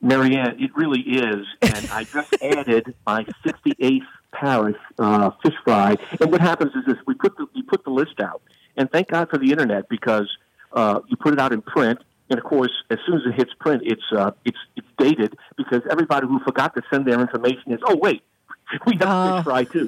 Mary Ann, it really is, and I just added my sixty-eighth parish uh, fish fry. And what happens is this: we put the you put the list out, and thank God for the internet, because uh, you put it out in print, and of course, as soon as it hits print, it's uh, it's it's dated, because everybody who forgot to send their information is, oh wait, we have oh. fish fry too.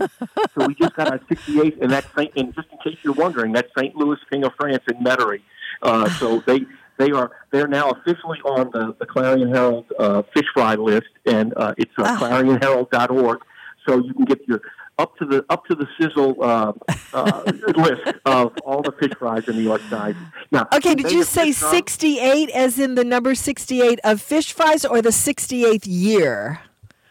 So we just got our sixty-eighth, and that's Saint, and just in case you're wondering, that's Saint Louis, King of France, in Metairie. Uh, so they. They are they're now officially on the, the Clarion Herald uh, fish fry list, and uh, it's uh, oh. clarion herald dot org, so you can get your up to the up to the sizzle uh, uh, list of all the fish fries in the Archdiocese. Now, okay, did you say sixty-eight as in the number sixty-eight of fish fries, or the sixty-eighth year?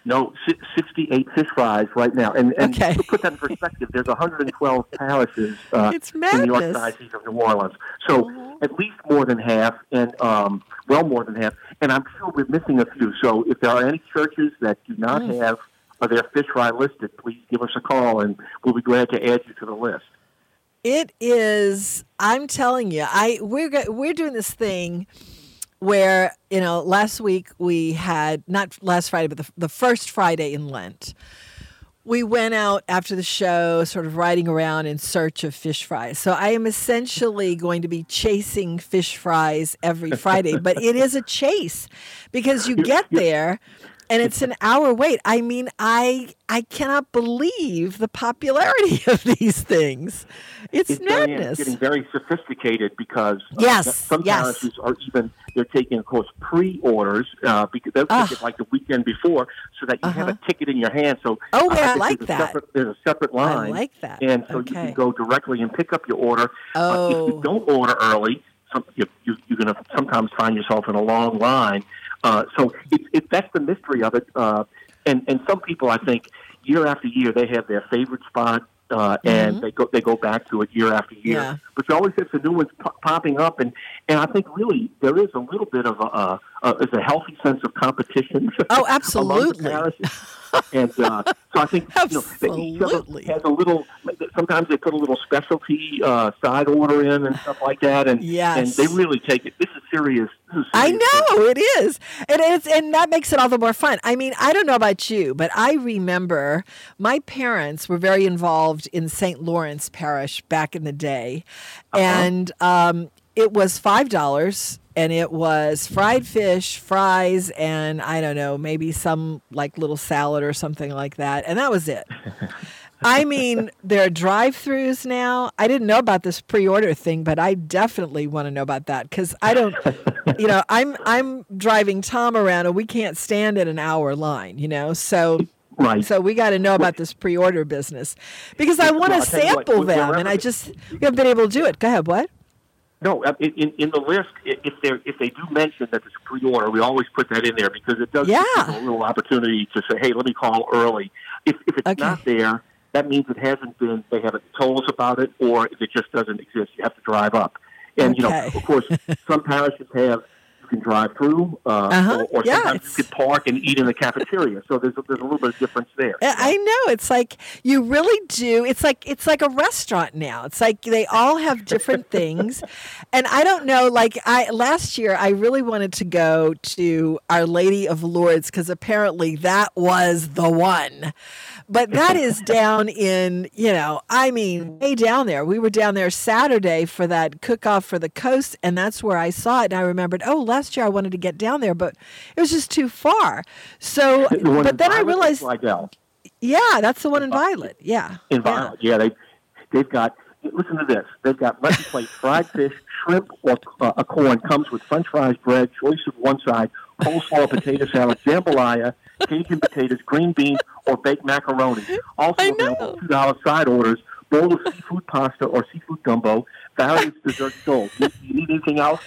No, sixty-eight fish fries right now. And, and okay. to put that in perspective, there's one hundred twelve parishes uh, in the Archdiocese of New Orleans. So mm-hmm. at least more than half, and um, well more than half. And I'm sure we're missing a few. So if there are any churches that do not mm. have uh, their fish fry listed, please give us a call, and we'll be glad to add you to the list. It is, I'm telling you, I we're we're doing this thing where, you know, last week we had, not last Friday, but the, the first Friday in Lent, we went out after the show sort of riding around in search of fish fries. So I am essentially going to be chasing fish fries every Friday, but it is a chase because you get there and it's an hour wait. I mean, I I cannot believe the popularity of these things. It's, it's madness. It's getting very sophisticated because yes, uh, some yes. parishes are even, they're taking, of course, pre-orders, uh, because they'll uh, take it like the weekend before, so that you uh-huh. have a ticket in your hand. So oh, yeah, I, I like there's that. A separate, there's a separate line. I like that. And so okay. you can go directly and pick up your order. Oh. Uh, if you don't order early, some, you, you, you're going to sometimes find yourself in a long line. Uh, so it, it, that's the mystery of it, uh, and and some people, I think, year after year they have their favorite spot, uh, mm-hmm. and they go they go back to it year after year. Yeah. But you always have some new ones po- popping up, and, and I think really there is a little bit of a, a, a, a healthy sense of competition. Oh, absolutely. Among the parishes. and uh, so I think you know, that each other has a little. Sometimes they put a little specialty uh, side order in and stuff like that, and yes. and they really take it. This is serious. I know it is. It is, and that makes it all the more fun. I mean, I don't know about you, but I remember my parents were very involved in Saint Lawrence Parish back in the day, uh-huh. and um, it was five dollars, and it was fried fish, fries, and I don't know, maybe some like little salad or something like that. And that was it. I mean, there are drive-thrus now. I didn't know about this pre-order thing, but I definitely want to know about that because I don't, you know, I'm I'm driving Tom around and we can't stand in an hour line, you know. So, right. So we got to know about this pre-order business because I want to well, sample what, them, and I just we haven't been able to do it. Go ahead, what? No, in in the list, if they if they do mention that it's pre-order, we always put that in there because it does yeah. give us a little opportunity to say, hey, let me call early. If if it's okay. not there. That means it hasn't been, they haven't told us about it, or if it just doesn't exist, you have to drive up. And, okay. you know, of course, some parishes have, you can drive through, uh, uh-huh. or, or yeah, sometimes it's... you can park and eat in the cafeteria. So there's a, there's a little bit of difference there. I know. It's like, you really do. It's like, it's like a restaurant now. It's like they all have different things. And I don't know, like I last year, I really wanted to go to Our Lady of Lourdes because apparently that was the one. But that is down in, you know, I mean, way down there. We were down there Saturday for that Cook-Off for the Coast, and that's where I saw it. And I remembered, oh, last year I wanted to get down there, but it was just too far. So, the but then Violet, I realized, yeah, that's the one in Violet. Yeah. In Violet, yeah. yeah they, they've got, listen to this. They've got lunch plate fried fish, shrimp, or uh, a corn. Comes with french fries, bread, choice of one side, coleslaw, potato salad, jambalaya, Cajun potatoes, green beans, or baked macaroni. Also available two dollars side orders, bowl of seafood pasta or seafood gumbo, various desserts sold. Do you need anything else?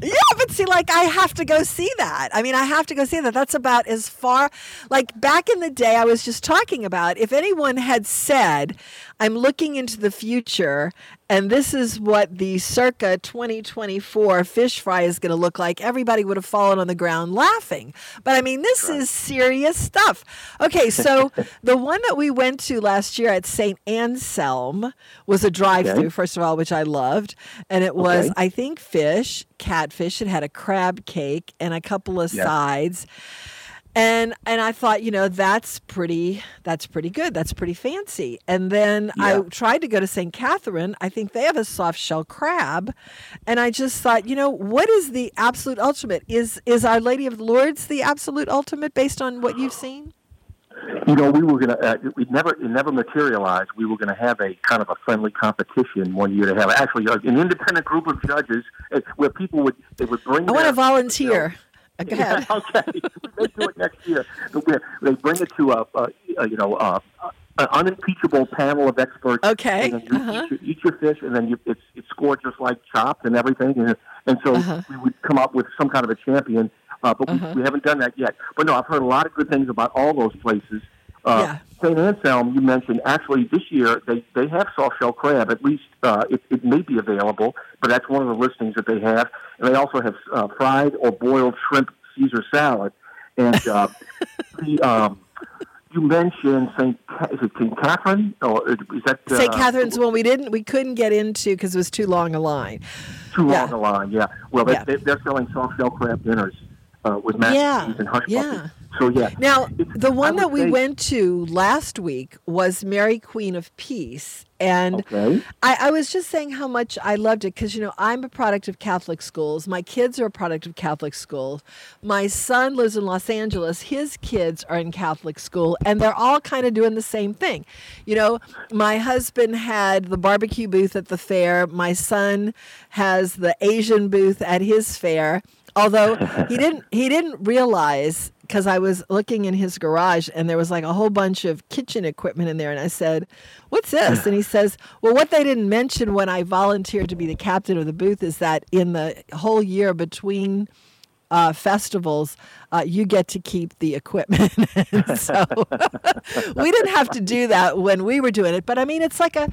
Yeah, but see, like, I have to go see that. I mean, I have to go see that. That's about as far, like, back in the day, I was just talking about, if anyone had said, I'm looking into the future, and this is what the circa twenty twenty-four fish fry is going to look like, everybody would have fallen on the ground laughing. But, I mean, this is serious stuff. Okay, so the one that we went to last year at Saint Anselm was a drive-through, okay. first of all, which I loved. And it was, okay. I think, fish, catfish. It had a crab cake and a couple of yeah. sides. And and I thought, you know, that's pretty that's pretty good. That's pretty fancy. And then yeah. I tried to go to Saint Catherine. I think they have a soft shell crab. And I just thought, you know, what is the absolute ultimate? Is is Our Lady of Lourdes the absolute ultimate based on what you've seen? You know, we were going to, uh, we never, it never materialized. We were going to have a kind of a friendly competition one year to have actually an independent group of judges where people would, they would bring. I want to volunteer. You know, Go ahead. Yeah, okay, let's do it next year. They bring it to a, a, a you know, a, an unimpeachable panel of experts. Okay. And then you uh-huh. eat, your, eat your fish, and then you, it's it's scored just like Chopped and everything, and, and so uh-huh. we would come up with some kind of a champion. Uh, but uh-huh. we, we haven't done that yet. But no, I've heard a lot of good things about all those places. Uh, yeah. Saint Anselm, you mentioned, actually this year they, they have soft shell crab. At least uh, it, it may be available, but that's one of the listings that they have. And they also have uh, fried or boiled shrimp Caesar salad. And uh, the um, you mentioned Saint Ca- is it Saint Catherine or is that uh, Saint Catherine's one we didn't we couldn't get into because it was too long a line. Too yeah. long a line, yeah. Well, they, yeah. They, they're selling soft shell crab dinners. Uh, with mac yeah, and cheese and hush yeah. puppies. So, yeah. Now, the one that we say... went to last week was Mary Queen of Peace. And okay. I, I was just saying how much I loved it because, you know, I'm a product of Catholic schools. My kids are a product of Catholic schools. My son lives in Los Angeles. His kids are in Catholic school, and they're all kind of doing the same thing. You know, my husband had the barbecue booth at the fair. My son has the Asian booth at his fair. Although he didn't, he didn't realize because I was looking in his garage and there was like a whole bunch of kitchen equipment in there. And I said, what's this? And he says, well, what they didn't mention when I volunteered to be the captain of the booth is that in the whole year between Uh, festivals, uh, you get to keep the equipment. So we didn't have to do that when we were doing it. But I mean, it's like a,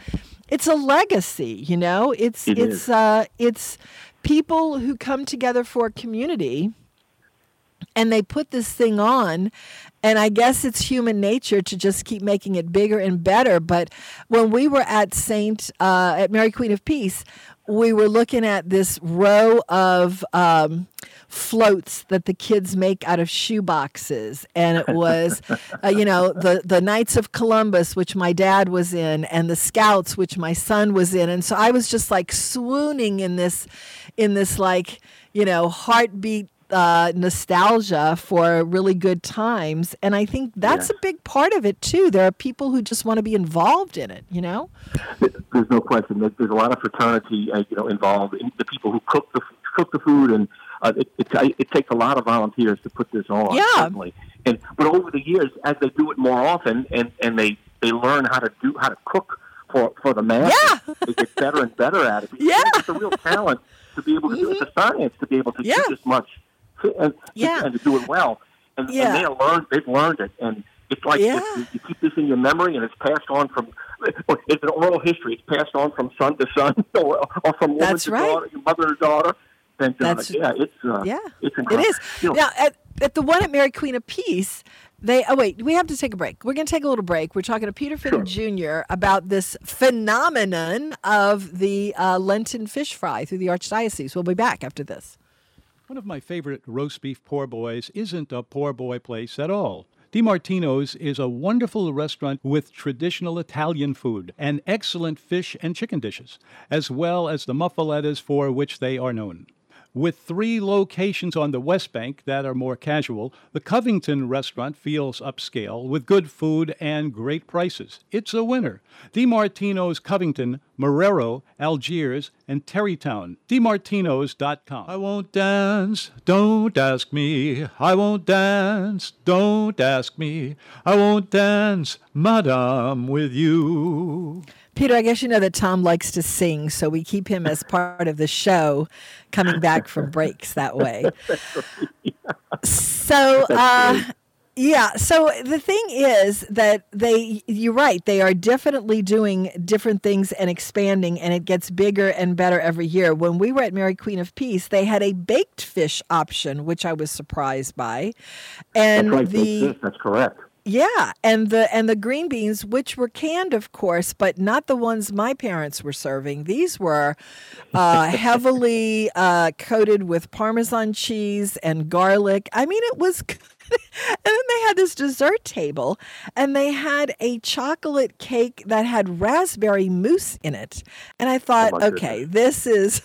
it's a legacy, you know. It's it it's uh, it's people who come together for a community, and they put this thing on. And I guess it's human nature to just keep making it bigger and better. But when we were at Saint uh, at Mary Queen of Peace, we were looking at this row of um, floats that the kids make out of shoe boxes. And it was, uh, you know, the, the Knights of Columbus, which my dad was in, and the Scouts, which my son was in. And so I was just like swooning in this, in this like, you know, heartbeat Uh, nostalgia for really good times. And I think that's yeah. a big part of it too. There are people who just want to be involved in it, you know? There's no question. There's a lot of fraternity, uh, you know, involved in the people who cook the cook the food, and uh, it, it, it takes a lot of volunteers to put this on. Yeah. Certainly. And but over the years, as they do it more often, and, and they, they learn how to do how to cook for for the masses, yeah. they get better and better at it. Yeah. It's a real talent to be able to mm-hmm. do it. It's a science to be able to yeah. do this much. And, yeah. and to do it well, and, yeah. and they learned, they've learned it, and it's like yeah. it's, you keep this in your memory, and it's passed on from, it's an oral history, it's passed on from son to son, or, or from woman That's to right. daughter, your mother to daughter, and uh, That's, yeah, it's, uh, yeah, it's incredible. It is. You know, now, at, at the one at Mary Queen of Peace, They oh wait, we have to take a break. We're going to take a little break. We're talking to Peter Fitter sure. Junior about this phenomenon of the uh, Lenten fish fry through the Archdiocese. We'll be back after this. One of my favorite roast beef poor boys isn't a poor boy place at all. DiMartino's is a wonderful restaurant with traditional Italian food and excellent fish and chicken dishes, as well as the muffalettas for which they are known. With three locations on the West Bank that are more casual, the Covington restaurant feels upscale with good food and great prices. It's a winner. DiMartino's Covington, Marrero, Algiers, and Terrytown. DiMartino's dot com. I won't dance, don't ask me. I won't dance, don't ask me. I won't dance, madame, with you. Peter, I guess you know that Tom likes to sing, so we keep him as part of the show coming back from breaks that way. yeah. So, uh, yeah, so the thing is that they, you're right, they are definitely doing different things and expanding, and it gets bigger and better every year. When we were at Mary Queen of Peace, they had a baked fish option, which I was surprised by. And that's right, the, baked fish, that's correct. Yeah, and the and the green beans, which were canned, of course, but not the ones my parents were serving. These were uh, heavily uh, coated with Parmesan cheese and garlic. I mean, it was... And then they had this dessert table, and they had a chocolate cake that had raspberry mousse in it. And I thought, oh okay, goodness. this is...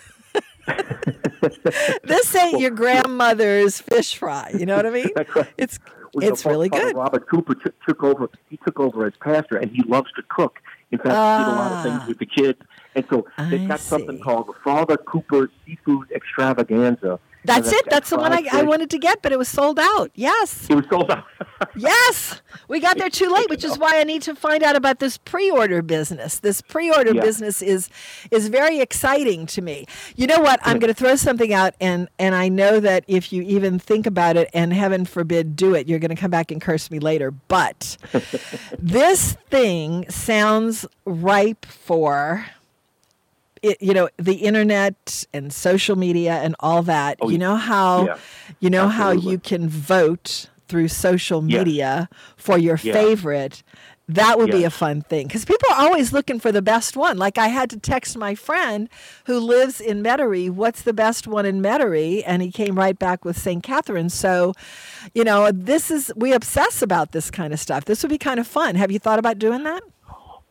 this ain't your grandmother's fish fry, you know what I mean? It's... You know, it's really good. Robert Cooper t- took over. He took over as pastor, and he loves to cook. In fact, ah, he did a lot of things with the kids. And so they got see. something called the Father Cooper Seafood Extravaganza. That's, that's it. That's the one I, I wanted to get, but it was sold out. Yes. It was sold out. Yes. We got there too late, which is why I need to find out about this pre-order business. This pre-order yeah. business is is very exciting to me. You know what? I'm going to throw something out, and, and I know that if you even think about it, and heaven forbid do it, you're going to come back and curse me later. But this thing sounds ripe for... It, you know, the internet and social media and all that. Oh, you know how yeah, you know absolutely. how you can vote through social media yeah. for your yeah. favorite. That would yeah. be a fun thing, because people are always looking for the best one. Like, I had to text my friend who lives in Metairie, what's the best one in Metairie? And he came right back with Saint Catherine. So, you know, this is, we obsess about this kind of stuff. This would be kind of fun. Have you thought about doing that?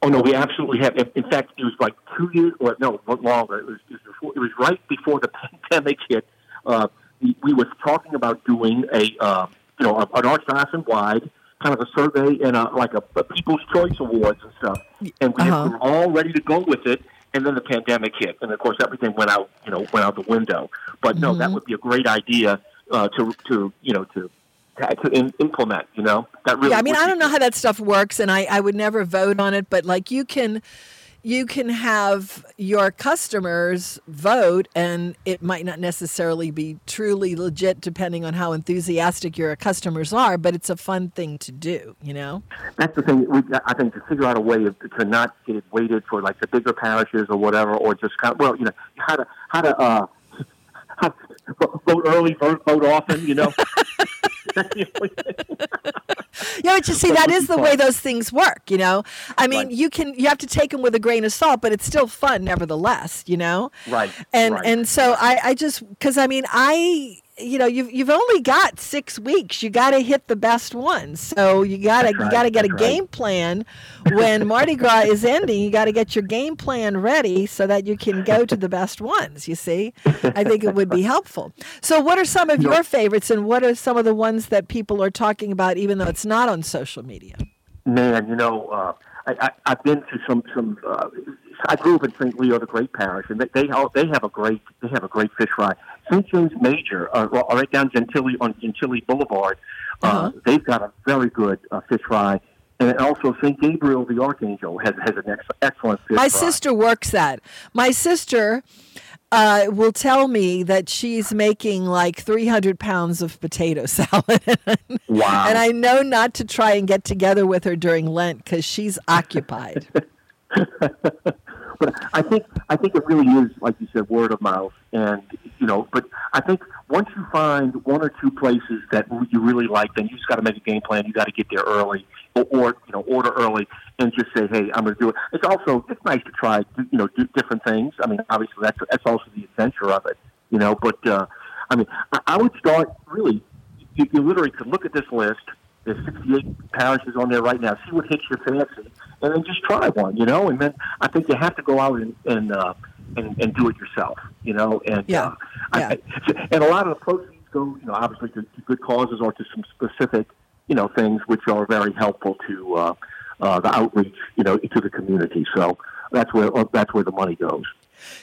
Oh, no, we absolutely have. In fact, it was like two years, or no, longer. It was it was, before, it was right before the pandemic hit. Uh, we, we were talking about doing a, uh, you know, an archdiocesan-wide kind of a survey and a, like a, a People's Choice Awards and stuff. And we uh-huh. were all ready to go with it, and then the pandemic hit. And, of course, everything went out, you know, went out the window. But, no, mm-hmm. that would be a great idea uh, to, to, you know, to... to in, implement, you know? That really yeah, I mean, I don't know how that stuff works, and I, I would never vote on it, but, like, you can you can have your customers vote, and it might not necessarily be truly legit depending on how enthusiastic your customers are, but it's a fun thing to do, you know? That's the thing. We, I think to figure out a way of, to not get it weighted for, like, the bigger parishes or whatever, or just kind of, well, you know, how to, how to uh, how to vote early, vote, vote often, you know? yeah, but you see, that is the way those things work, you know? I mean, right. you can you have to take them with a grain of salt, but it's still fun nevertheless, you know? Right. And right. and so I, I just, because I mean, I you know, you've you've only got six weeks. You got to hit the best ones. So you got to right, you got to get a right. game plan when Mardi Gras is ending. You got to get your game plan ready so that you can go to the best ones. You see, I think it would be helpful. So, what are some of no. your favorites, and what are some of the ones that people are talking about, even though it's not on social media? Man, you know, uh, I, I I've been to some some. Uh, I grew up in Saint Leo the Great Parish, and they they, all, they have a great they have a great fish fry. Saint James Major, uh, right down Gentilly on Gentilly Boulevard, uh, uh-huh. they've got a very good uh, fish fry, and also Saint Gabriel the Archangel has has an ex- excellent fish My fry. My sister works that. My sister uh, will tell me that she's making like three hundred pounds of potato salad. Wow! And I know not to try and get together with her during Lent because she's occupied. But I think I think it really is, like you said, word of mouth, and you know. But I think once you find one or two places that you really like, then you just got to make a game plan. You got to get there early, or, or you know, order early, and just say, "Hey, I'm going to do it." It's also it's nice to try, you know, do different things. I mean, obviously that's that's also the adventure of it, you know. But uh, I mean, I, I would start really. You, you literally could look at this list. There's sixty-eight parishes on there right now. See what hits your fancy, and then just try one, you know. And then I think you have to go out and and uh, and, and do it yourself, you know. And yeah. Uh, yeah. I, and a lot of the proceeds go, you know, obviously to, to good causes or to some specific, you know, things which are very helpful to uh, uh, the outreach, you know, to the community. So that's where that's where the money goes.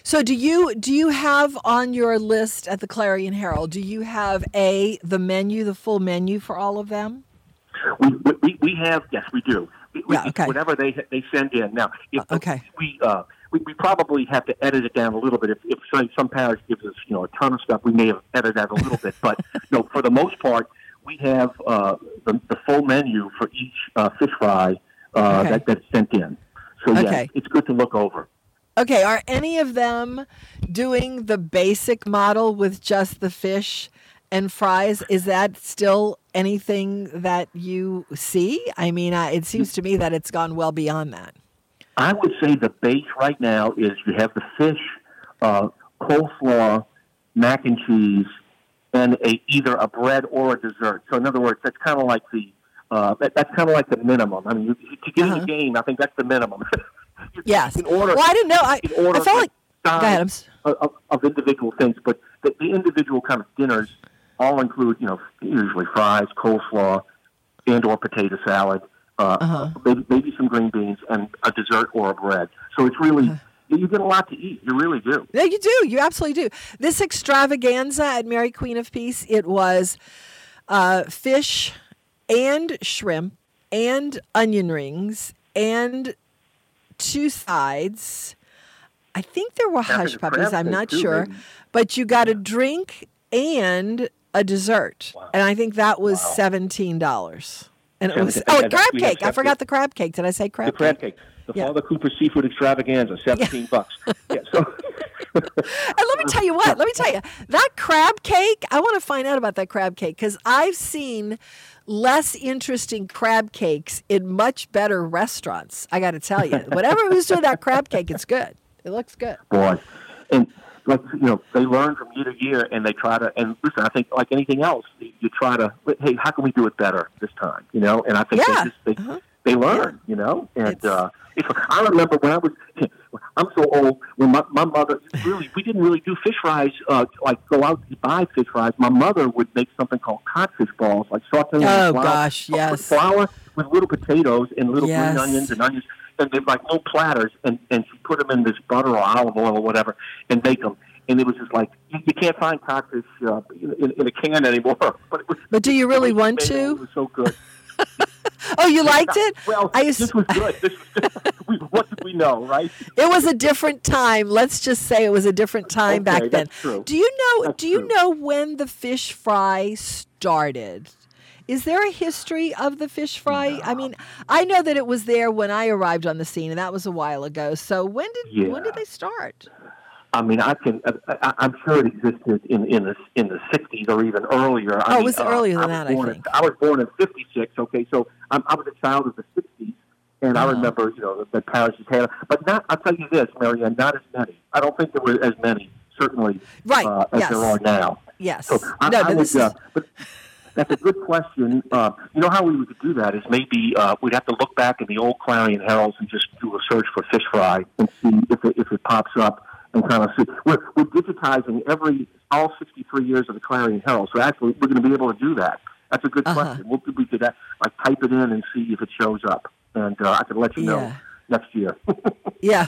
So do you do you have on your list at the Clarion Herald? Do you have a the menu, the full menu for all of them? We, we we have yes we do we, yeah, okay. Whatever they they send in now if uh, okay. we uh we, we probably have to edit it down a little bit if, if some, some parish gives us you know a ton of stuff we may have edited that a little bit but you know, for the most part we have uh, the, the full menu for each uh, fish fry uh, okay. that, that's sent in so yeah okay. it's good to look over. Okay, are any of them doing the basic model with just the fish and fries? Is that still anything that you see? I mean, I, it seems to me that it's gone well beyond that. I would say the base right now is you have the fish, uh, coleslaw, mac and cheese, and a, either a bread or a dessert. So in other words, that's kind of like the uh, that, that's kind of like the minimum. I mean, to get uh-huh. in the game, I think that's the minimum. you, yes. You can order, well, I didn't know. I, I felt like go ahead, of, of individual things, but the, the individual kind of dinners. All include, you know, usually fries, coleslaw, and/or potato salad, uh, uh-huh. maybe, maybe some green beans, and a dessert or a bread. So it's really, uh-huh. you get a lot to eat. You really do. Yeah, you do. You absolutely do. This extravaganza at Mary Queen of Peace, it was uh, fish and shrimp and onion rings and two sides. I think there were hush puppies. I'm not sure. Maybe. But you got a drink and a dessert, wow. and I think that was wow. seventeen dollars. And it was oh, and crab cake. I forgot the crab cake. Did I say crab? The crab cake. cake. The yeah. Father Cooper Seafood Extravaganza, seventeen yeah. bucks. Yeah. So, and let me tell you what. Let me tell you that crab cake. I want to find out about that crab cake because I've seen less interesting crab cakes in much better restaurants. I got to tell you, whatever who's doing that crab cake, it's good. It looks good. Boy, and. Like, you know, they learn from year to year, and they try to, and listen, I think like anything else, you try to, hey, how can we do it better this time, you know? And I think yeah. they, just, they, uh-huh. they learn, yeah. you know? And it's... Uh, it's, I remember when I was, I'm so old, when my, my mother, really, we didn't really do fish fries, uh, like go out and buy fish fries. My mother would make something called codfish balls, like sauteing oh, flour, gosh, yes. flour with little potatoes and little yes. green onions and onions. And they're like little platters, and, and she put them in this butter or olive oil or whatever and make them. And it was just like, you, you can't find codfish uh, in, in a can anymore. But, it was, but do you really want to? It was so good. Oh, you liked it? Well, I used... this was good. This was good. What did we know, right? It was a different time. Let's just say it was a different time okay, back that's then. True. Do you know? That's do you true. know when the fish fry started? Is there a history of the fish fry? No. I mean, I know that it was there when I arrived on the scene, and that was a while ago. So when did yeah. when did they start? I mean, I can. I, I'm sure it existed in in the in the sixties or even earlier. I oh, mean, it was uh, earlier than I that. I think in, I was born in fifty-six. Okay, so I'm, I was a child of the sixties, and oh. I remember, you know, the, the parishes had. But not. I'll tell you this, Mary Ann, not as many. I don't think there were as many. Certainly, right? Uh, as yes. there are now. Yes. So I, no, I would, is... uh, but that's a good question. Uh, you know how we would do that is maybe uh, we'd have to look back in the old Clarion Herald and just do a search for fish fry and see if it, if it pops up and kind of see. We're, we're digitizing every all sixty-three years of the Clarion Herald, so actually we're going to be able to do that. That's a good uh-huh. question. We'll, we could uh, like type it in and see if it shows up, and uh, I could let you yeah. know next year. yeah.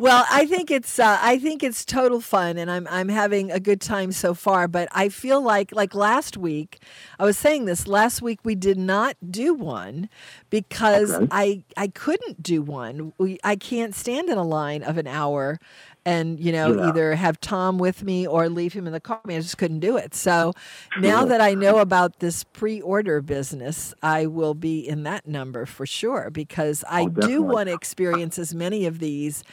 Well, I think it's uh, I think it's total fun, and I'm I'm having a good time so far. But I feel like like last week, I was saying this last week we did not do one because okay. I I couldn't do one. We I can't stand in a line of an hour. And, you know, yeah. either have Tom with me or leave him in the car. I mean, I just couldn't do it. So sure. now that I know about this pre-order business, I will be in that number for sure, because I oh, do want to experience as many of these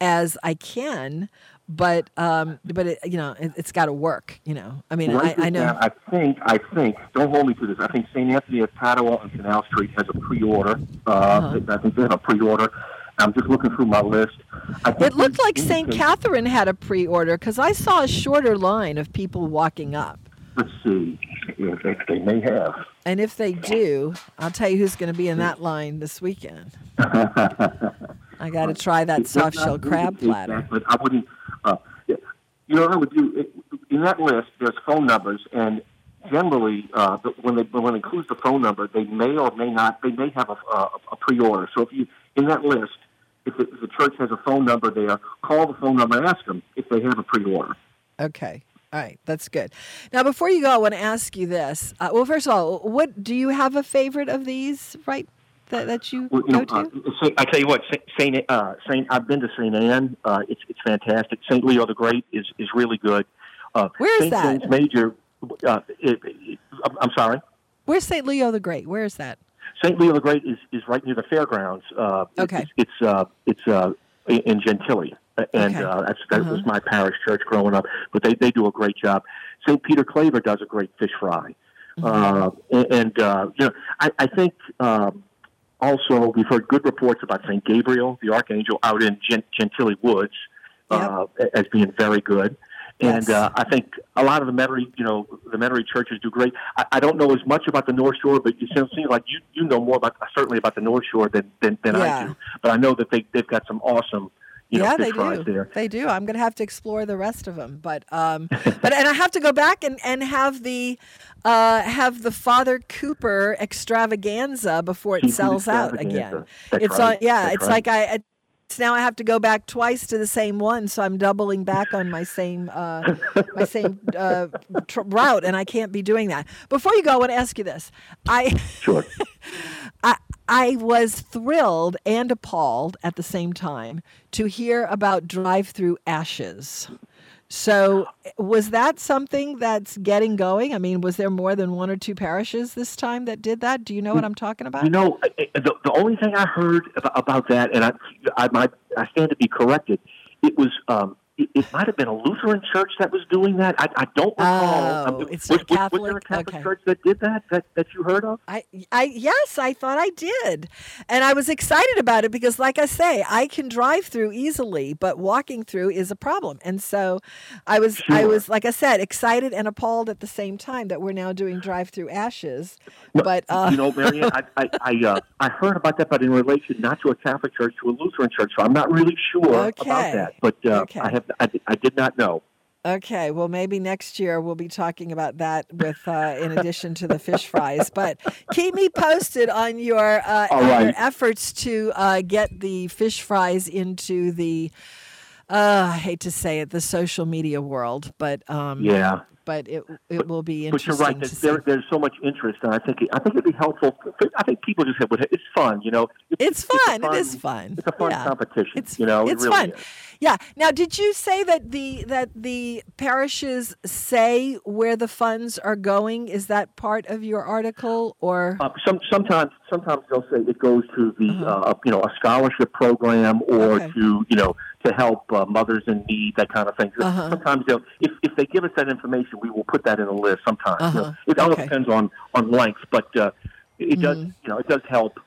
as I can. But, um, but it, you know, it, it's got to work, you know. I mean, right I, I know. Now, I think, I think, don't hold me to this. I think Saint Anthony of Padua on Canal Street has a pre-order. Uh, uh-huh. I think they have a pre-order. I'm just looking through my list. It looked like Saint Catherine had a pre-order because I saw a shorter line of people walking up. Let's see if they may have. And if they do, I'll tell you who's going to be in that line this weekend. I got to try that soft shell crab platter. But I wouldn't. Uh, you know, I would do in that list. There's phone numbers, and generally, uh, when they when it includes the phone number, they may or may not. They may have a, a, a pre-order. So if you in that list. If the, if the church has a phone number there, call the phone number and ask them if they have a pre-order. Okay. All right. That's good. Now, before you go, I want to ask you this. Uh, well, first of all, what do you have a favorite of these, right, that, that you well, go you know, to? Uh, so I tell you what, Saint Uh, Saint I've been to Saint Anne. Uh, it's it's fantastic. Saint Leo the Great is, is really good. Uh, Where is Saint that? Saint Major, uh, it, it, I'm sorry? Where's Saint Leo the Great? Where is that? Saint Leo the Great is, is right near the fairgrounds. Uh, okay. It's it's, uh, it's uh, in Gentilly, and okay. uh, that's, that uh-huh. was my parish church growing up. But they, they do a great job. Saint Peter Claver does a great fish fry, mm-hmm. uh, and, and uh, you know I, I think um, also we've heard good reports about Saint Gabriel the Archangel out in Gent- Gentilly Woods yep. uh, as being very good. And uh, I think a lot of the Metairie, you know, the Metairie churches do great. I, I don't know as much about the North Shore, but you seem like you, you know more about certainly about the North Shore than than, than yeah. I do. But I know that they they've got some awesome. You know, yeah, they do. There. They do. I'm going to have to explore the rest of them, but um, but and I have to go back and, and have the uh, have the Father Cooper extravaganza before it Seafood sells out again. That's it's right. on. Yeah, That's it's right. like I. I So now I have to go back twice to the same one, so I'm doubling back on my same uh, my same uh, tr- route, and I can't be doing that. Before you go, I want to ask you this. I sure. I I was thrilled and appalled at the same time to hear about drive-through ashes. So was that something that's getting going? I mean, was there more than one or two parishes this time that did that? Do you know what I'm talking about? You know, the, the only thing I heard about that, and I, I, might, I stand to be corrected, it was um, it, it might have been a Lutheran church that was doing that. I, I don't recall. Oh, I mean, it's was, not was, Catholic. Was there a Catholic okay. church that did that, that that you heard of? I, I yes, I thought I did, and I was excited about it because, like I say, I can drive through easily, but walking through is a problem. And so, I was sure. I was like I said, excited and appalled at the same time that we're now doing drive-through ashes. No, but uh... you know, Mary Ann, I I I, uh, I heard about that, but in relation not to a Catholic church, to a Lutheran church. So I'm not really sure okay. about that, but uh, okay. I have. I, I did not know. Okay, well, maybe next year we'll be talking about that with, uh, in addition to the fish fries. But keep me posted on your, uh, on right. your efforts to uh, get the fish fries into the, uh, I hate to say it, the social media world. But um, yeah, but it it but, will be interesting. But you're right. To there, see. There's so much interest, and I think it, I think it'd be helpful. I think people just have. It's fun, you know. It's, it's fun. It's fun. It is fun. It's a fun yeah. competition. It's, you know. It's it really fun. Is. Yeah. Now, did you say that the that the parishes say where the funds are going? Is that part of your article, or uh, some, sometimes sometimes they'll say it goes to the uh-huh. uh, you know a scholarship program or okay. to you know to help uh, mothers in need, that kind of thing. Uh-huh. Sometimes they'll if, if they give us that information, we will put that in a list. Sometimes uh-huh. you know, it all okay. depends on on length, but uh, it mm-hmm. does you know it does help.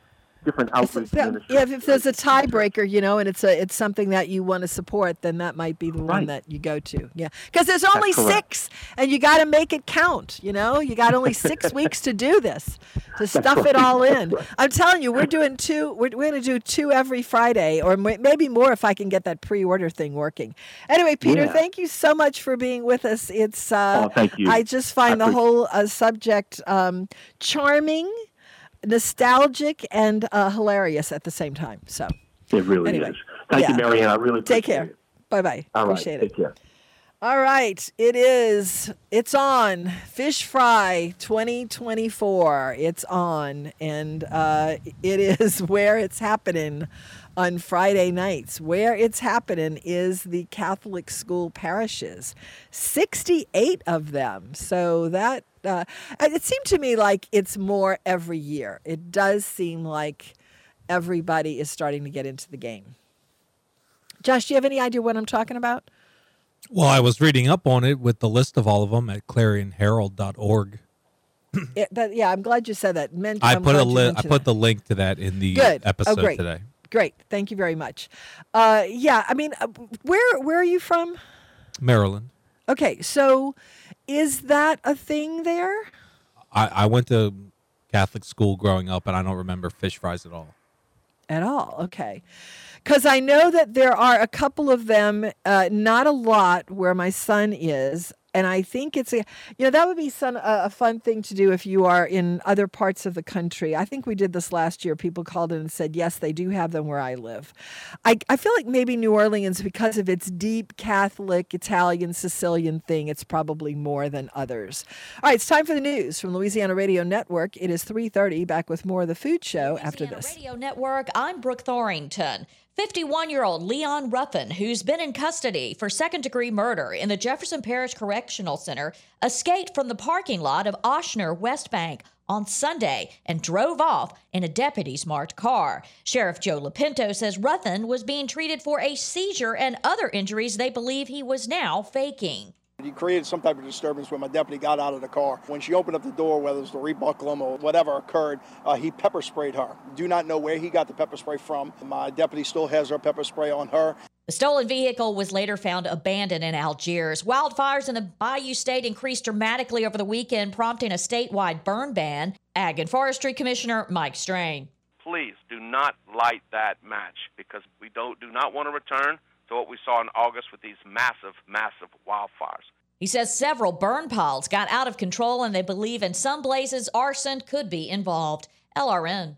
different outlets. That, the yeah, if there's a tiebreaker, you know, and it's a it's something that you want to support, then that might be the right. one that you go to. Yeah, because there's only six, and you got to make it count. You know, you got only six weeks to do this, to stuff right. it all in. Right. I'm telling you, we're doing two. We're we're going to do two every Friday, or maybe more if I can get that pre-order thing working. Anyway, Peter, yeah. thank you so much for being with us. It's uh, oh, thank you. I just find I the whole uh, subject um, charming, nostalgic, and uh, hilarious at the same time. So it really anyway. is. Thank yeah. you, Mary Ann. I really appreciate it. Take care. It. Bye-bye. All appreciate right. it. Take care. All right. It is. It's on. Fish Fry twenty twenty-four. It's on. And uh, it is where it's happening on Friday nights. Where it's happening is the Catholic school parishes. sixty-eight of them. So that Uh, it seemed to me like it's more every year. It does seem like everybody is starting to get into the game. Josh, do you have any idea what I'm talking about? Well, I was reading up on it with the list of all of them at clarion herald dot org. It, that, yeah, I'm glad you said that. Men- I I'm put a li- I put that. the link to that in the Good. episode oh, great. today. Great. Thank you very much. Uh, yeah, I mean, where where are you from? Maryland. Okay, so is that a thing there? I, I went to Catholic school growing up, and I don't remember fish fries at all. At all, okay. Because I know that there are a couple of them, uh, not a lot, where my son is. And I think it's a, you know, that would be some, uh, a fun thing to do if you are in other parts of the country. I think we did this last year. People called in and said, yes, they do have them where I live. I, I feel like maybe New Orleans, because of its deep Catholic, Italian, Sicilian thing, it's probably more than others. All right, it's time for the news from Louisiana Radio Network. It is three thirty, back with more of the Food Show Louisiana after this. Radio Network, I'm Brooke Thorington. fifty-one-year-old Leon Ruffin, who's been in custody for second-degree murder in the Jefferson Parish Correctional Center, escaped from the parking lot of Ochsner West Bank on Sunday and drove off in a deputy's marked car. Sheriff Joe Lepinto says Ruffin was being treated for a seizure and other injuries they believe he was now faking. He created some type of disturbance when my deputy got out of the car. When she opened up the door, whether it was to rebuckle him or whatever occurred, uh, he pepper sprayed her. Do not know where he got the pepper spray from. My deputy still has her pepper spray on her. The stolen vehicle was later found abandoned in Algiers. Wildfires in the Bayou State increased dramatically over the weekend, prompting a statewide burn ban. Ag and Forestry Commissioner Mike Strain. Please do not light that match because we don't do not want to return to what we saw in August with these massive, massive wildfires. He says several burn piles got out of control and they believe in some blazes arson could be involved. L R N.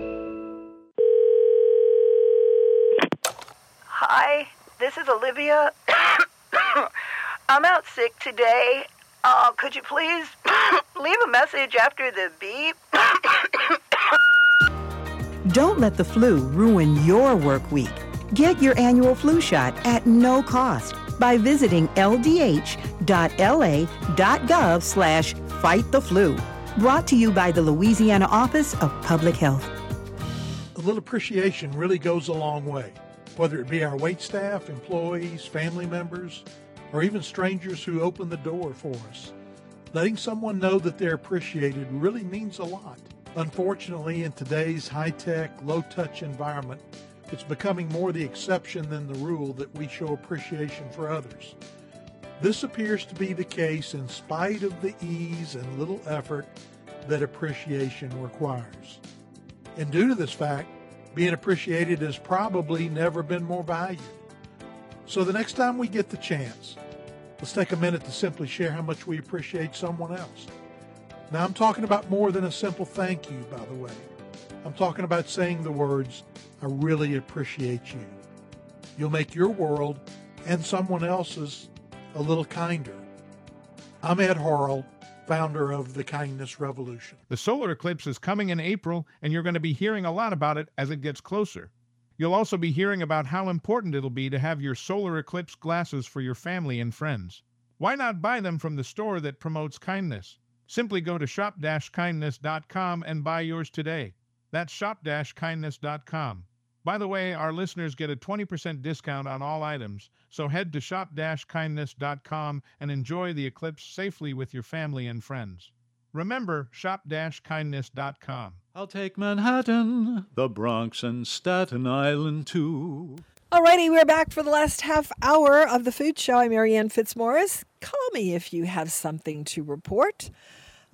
Hi, this is Olivia. I'm out sick today. Uh, could you please leave a message after the beep? Don't let the flu ruin your work week. Get your annual flu shot at no cost by visiting ldh.la.gov slash fight the flu. Brought to you by the Louisiana Office of Public Health. A little appreciation really goes a long way, whether it be our waitstaff, employees, family members, or even strangers who open the door for us. Letting someone know that they're appreciated really means a lot. Unfortunately, in today's high-tech, low-touch environment, it's becoming more the exception than the rule that we show appreciation for others. This appears to be the case in spite of the ease and little effort that appreciation requires. And due to this fact, being appreciated has probably never been more valued. So the next time we get the chance, let's take a minute to simply share how much we appreciate someone else. Now, I'm talking about more than a simple thank you, by the way. I'm talking about saying the words, I really appreciate you. You'll make your world and someone else's a little kinder. I'm Ed Harrell, founder of the kindness revolution. The solar eclipse is coming in April, and you're going to be hearing a lot about it as it gets closer. You'll also be hearing about how important it'll be to have your solar eclipse glasses for your family and friends. Why not buy them from the store that promotes kindness? Simply go to shop dash kindness dot com and buy yours today. That's shop dash kindness dot com. By the way, our listeners get a twenty percent discount on all items, so head to shop dash kindness dot com and enjoy the eclipse safely with your family and friends. Remember, shop dash kindness dot com. I'll take Manhattan, the Bronx, and Staten Island, too. Alrighty, we're back for the last half hour of the food show. I'm Mary Ann Fitzmorris. Call me if you have something to report.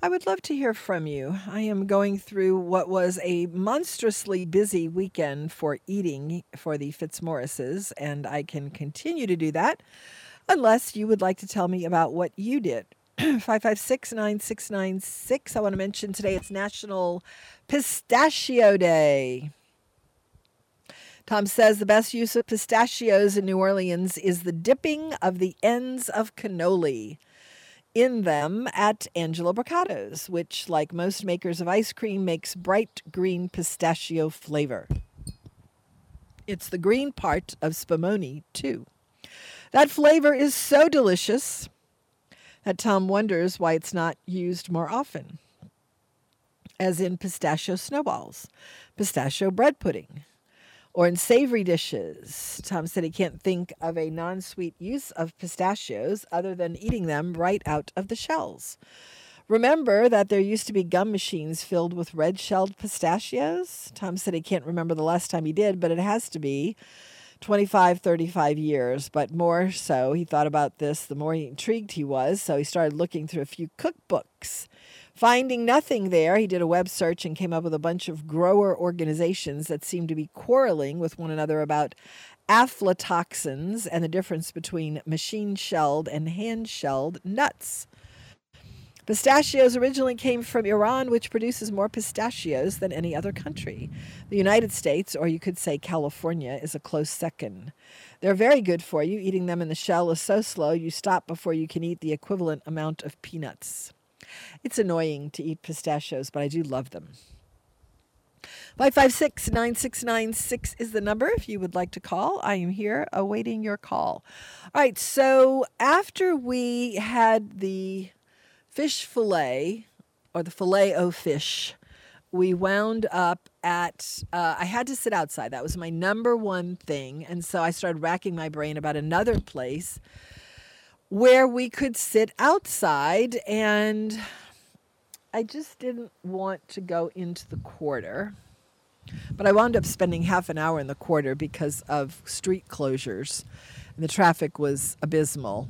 I would love to hear from you. I am going through what was a monstrously busy weekend for eating for the Fitzmorrises, and I can continue to do that unless you would like to tell me about what you did. five five six, nine six nine six. I want to mention today it's National Pistachio Day. Tom says the best use of pistachios in New Orleans is the dipping of the ends of cannoli in them at Angelo Brocato's, which, like most makers of ice cream, makes bright green pistachio flavor. It's the green part of spumoni, too. That flavor is so delicious that Tom wonders why it's not used more often, as in pistachio snowballs, pistachio bread pudding, or in savory dishes. Tom said he can't think of a non-sweet use of pistachios other than eating them right out of the shells. Remember that there used to be gum machines filled with red-shelled pistachios? Tom said he can't remember the last time he did, but it has to be twenty-five, thirty-five years, but more so. He thought about this the more intrigued he was, so he started looking through a few cookbooks. Finding nothing there, he did a web search and came up with a bunch of grower organizations that seemed to be quarreling with one another about aflatoxins and the difference between machine-shelled and hand-shelled nuts. Pistachios originally came from Iran, which produces more pistachios than any other country. The United States, or you could say California, is a close second. They're very good for you. Eating them in the shell is so slow, you stop before you can eat the equivalent amount of peanuts. It's annoying to eat pistachios, but I do love them. five five six, nine six nine six is the number if you would like to call. I am here awaiting your call. All right, so after we had the fish fillet, or the Filet-O-Fish, we wound up at, uh, I had to sit outside. That was my number one thing, and so I started racking my brain about another place where we could sit outside, and I just didn't want to go into the quarter. But I wound up spending half an hour in the quarter because of street closures, and the traffic was abysmal.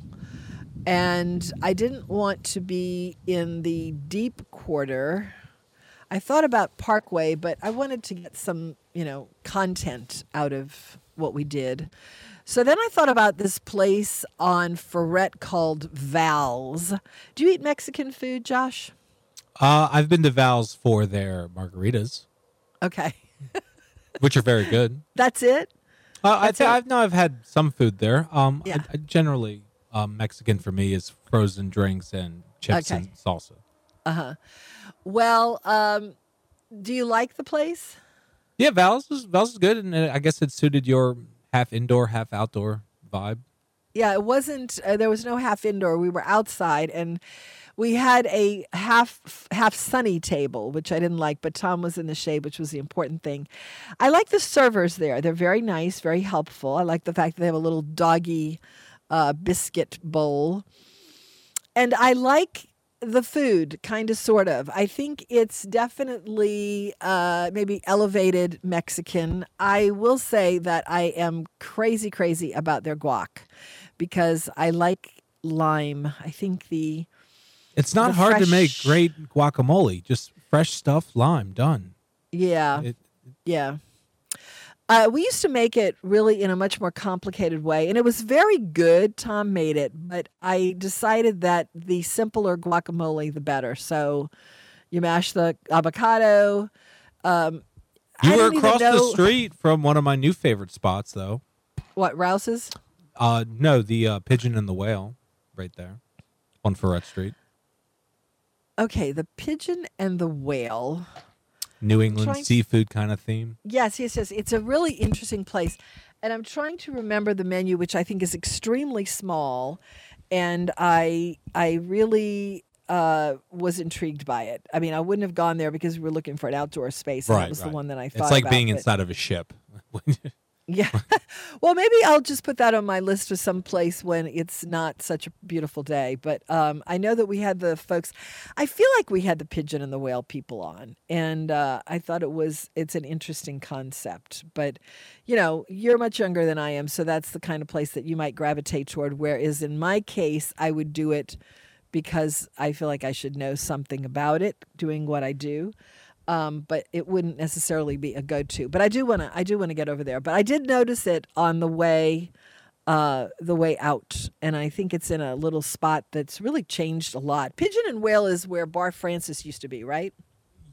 And I didn't want to be in the deep quarter. I thought about Parkway, but I wanted to get some, you know, content out of what we did. So then I thought about this place on Ferret called Val's. Do you eat Mexican food, Josh? Uh, I've been to Val's for their margaritas. Okay. Which are very good. That's it? Uh, That's I'd, it? I've, no, I've had some food there. Um, yeah. I, I generally, um, Mexican for me is frozen drinks and chips okay. and salsa. Uh-huh. Well, um, do you like the place? Yeah, Val's is, Val's is good, and I guess it suited your half indoor, half outdoor vibe. Yeah, it wasn't, uh, there was no half indoor. We were outside, and we had a half half sunny table, which I didn't like, but Tom was in the shade, which was the important thing. I like the servers there. They're very nice, very helpful. I like the fact that they have a little doggy uh, biscuit bowl. And I like the food, kind of, sort of. I think it's definitely uh, maybe elevated Mexican. I will say that I am crazy, crazy about their guac because I like lime. I think the... It's not the hard fresh... to make great guacamole. Just fresh stuff, lime, done. Yeah, it... yeah. Uh, we used to make it really in a much more complicated way, and it was very good. Tom made it, but I decided that the simpler guacamole, the better. So you mash the avocado. Um, you were across know... the street from one of my new favorite spots, though. What, Rouse's? Uh, no, the uh, Pigeon and the Whale right there on Ferret Street. Okay, the pigeon and the whale. New England trying, seafood kind of theme. Yes, yes, yes. It's a really interesting place. And I'm trying to remember the menu, which I think is extremely small. And I I really uh, was intrigued by it. I mean, I wouldn't have gone there because we were looking for an outdoor space. And right, that was right. the one that I thought It's like about, being but... inside of a ship. Yeah. Well, maybe I'll just put that on my list for some place when it's not such a beautiful day. But um, I know that we had the folks, I feel like we had the pigeon and the whale people on. And uh, I thought it was, it's an interesting concept. But, you know, you're much younger than I am. So that's the kind of place that you might gravitate toward. Whereas in my case, I would do it because I feel like I should know something about it, doing what I do. Um, but it wouldn't necessarily be a go-to. But I do want to. I do want to get over there. But I did notice it on the way, uh, the way out, and I think it's in a little spot that's really changed a lot. Pigeon and Whale is where Bar Francis used to be, right?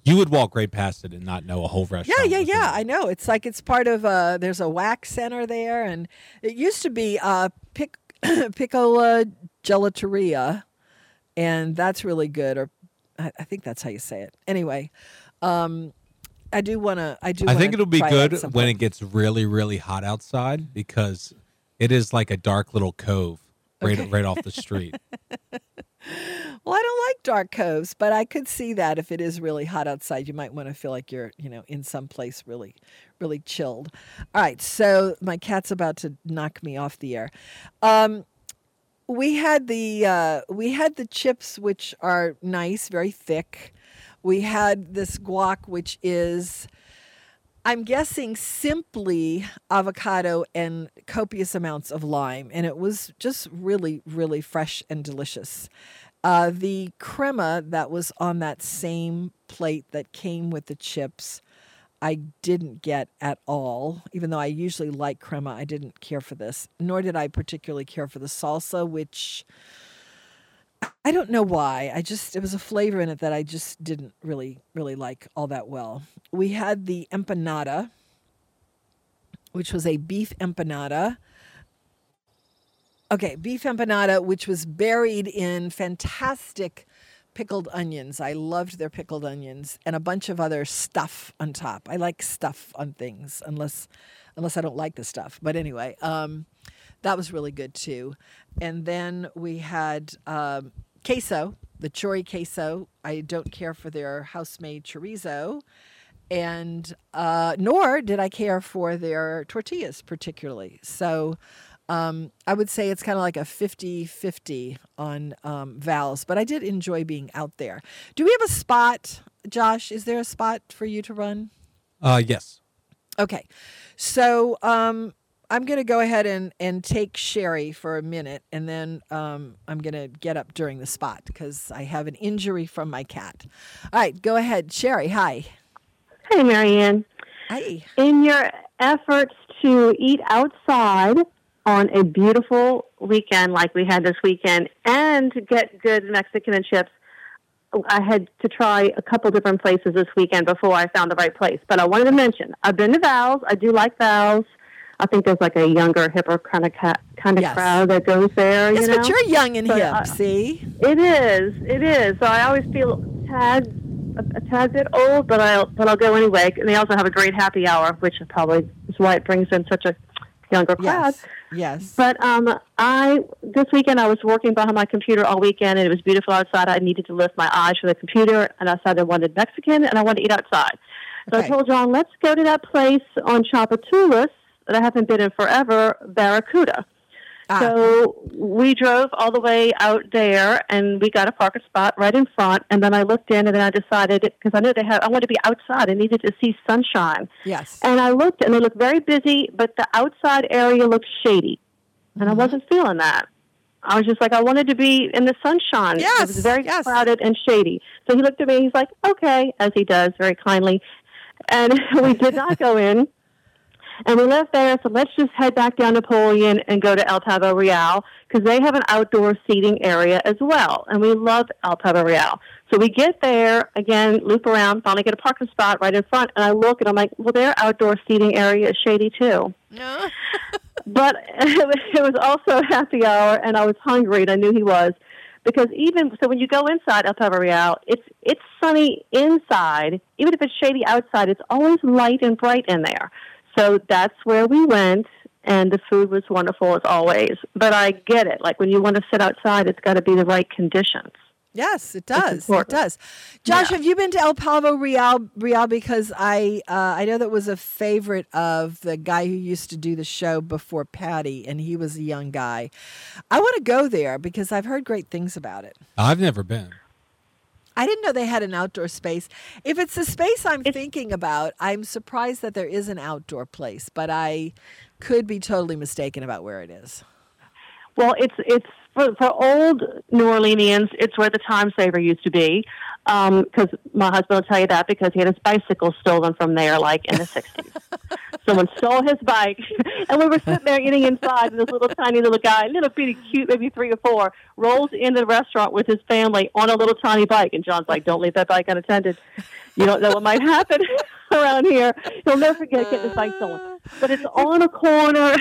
You would walk right past it and not know a whole restaurant. Yeah, yeah, yeah. It. I know. It's like it's part of. Uh, there's a wax center there, and it used to be uh, Pic- Piccola Gelateria, and that's really good. Or I, I think that's how you say it. Anyway. Um, I do want to, I do. I think it'll be good it when it gets really, really hot outside because it is like a dark little cove right, okay. right off the street. Well, I don't like dark coves, but I could see that if it is really hot outside, you might want to feel like you're, you know, in some place really, really chilled. All right. So my cat's about to knock me off the air. Um, we had the, uh, we had the chips, which are nice, very thick. We had this guac, which is, I'm guessing, simply avocado and copious amounts of lime. And it was just really, really fresh and delicious. Uh, the crema that was on that same plate that came with the chips, I didn't get at all. Even though I usually like crema, I didn't care for this. Nor did I particularly care for the salsa, which... I don't know why. I just, it was a flavor in it that I just didn't really, really like all that well. We had the empanada, which was a beef empanada. Okay, beef empanada, which was buried in fantastic pickled onions. I loved their pickled onions and a bunch of other stuff on top. I like stuff on things unless, unless I don't like the stuff. But anyway, um, that was really good, too. And then we had um, queso, the chori queso. I don't care for their house-made chorizo. And uh, nor did I care for their tortillas particularly. So um, I would say it's kind of like a fifty-fifty on um, vowels. But I did enjoy being out there. Do we have a spot, Josh? Is there a spot for you to run? Uh, yes. Okay. So... Um, I'm going to go ahead and, and take Sherry for a minute, and then um, I'm going to get up during the spot because I have an injury from my cat. All right, go ahead. Sherry, hi. Hi, Mary Ann. Hi. In your efforts to eat outside on a beautiful weekend like we had this weekend and to get good Mexican and chips, I had to try a couple different places this weekend before I found the right place. But I wanted to mention, I've been to Val's. I do like Val's. I think there's like a younger, hipper kind of cat, kind of yes. crowd that goes there. Yes, you know? But you're young and so, hip, uh, see? It is, it is. So I always feel tad, a, a tad bit old, but I'll but I'll go anyway. And they also have a great happy hour, which probably is why it brings in such a younger crowd. Yes. yes. But um, I this weekend I was working behind my computer all weekend, and it was beautiful outside. I needed to lift my eyes from the computer, and I said I wanted Mexican, and I wanted to eat outside. So okay. I told John, let's go to that place on Chapultepec that I haven't been in forever, Barracuda. Ah. So we drove all the way out there, and we got a parking spot right in front. And then I looked in, and then I decided, because I knew they had, I wanted to be outside. I needed to see sunshine. Yes. And I looked, and they looked very busy, but the outside area looked shady. And mm-hmm. I wasn't feeling that. I was just like, I wanted to be in the sunshine. Yes. It was very yes. crowded and shady. So he looked at me, he's like, okay, as he does, very kindly. And we did not go in. And we left there, so let's just head back down Napoleon and go to El Pavo Real because they have an outdoor seating area as well, and we love El Pavo Real. So we get there, again, loop around, finally get a parking spot right in front, and I look, and I'm like, well, their outdoor seating area is shady, too. No. But it was also happy hour, and I was hungry, and I knew he was. Because even so, when you go inside El Pavo Real, it's it's sunny inside. Even if it's shady outside, it's always light and bright in there. So that's where we went, and the food was wonderful as always. But I get it. Like, when you want to sit outside, it's got to be the right conditions. Yes, it does. It does. Josh, yeah. Have you been to El Pavo Real? Real because I uh, I know that was a favorite of the guy who used to do the show before Patty, and he was a young guy. I want to go there because I've heard great things about it. I've never been. I didn't know they had an outdoor space. If it's the space I'm it's, thinking about, I'm surprised that there is an outdoor place, but I could be totally mistaken about where it is. Well, it's it's for, for old New Orleanians, it's where the Time Saver used to be, because um, my husband will tell you that because he had his bicycle stolen from there, like, in the sixties. Someone stole his bike, and we were sitting there eating inside, and this little tiny little guy, little bitty cute, maybe three or four, rolls into the restaurant with his family on a little tiny bike, and John's like, don't leave that bike unattended. You don't know what might happen around here. He'll never forget getting his bike stolen. But it's on a corner.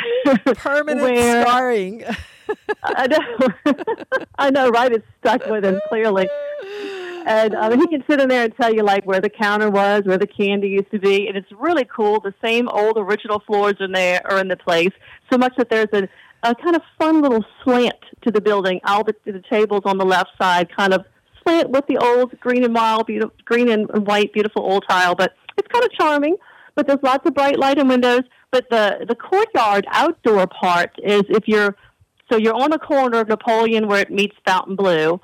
Permanent where, scarring. I know. I know, right? It's stuck with him, clearly. And um, he can sit in there and tell you, like, where the counter was, where the candy used to be. And it's really cool. The same old original floors in there are in the place, so much that there's a, a kind of fun little slant to the building. All the, the tables on the left side kind of slant with the old green and mild, beautiful, green and white, beautiful old tile. But it's kind of charming. But there's lots of bright light and windows. But the, the courtyard outdoor part is if you're – so you're on the corner of Napoleon where it meets Fountain Blue.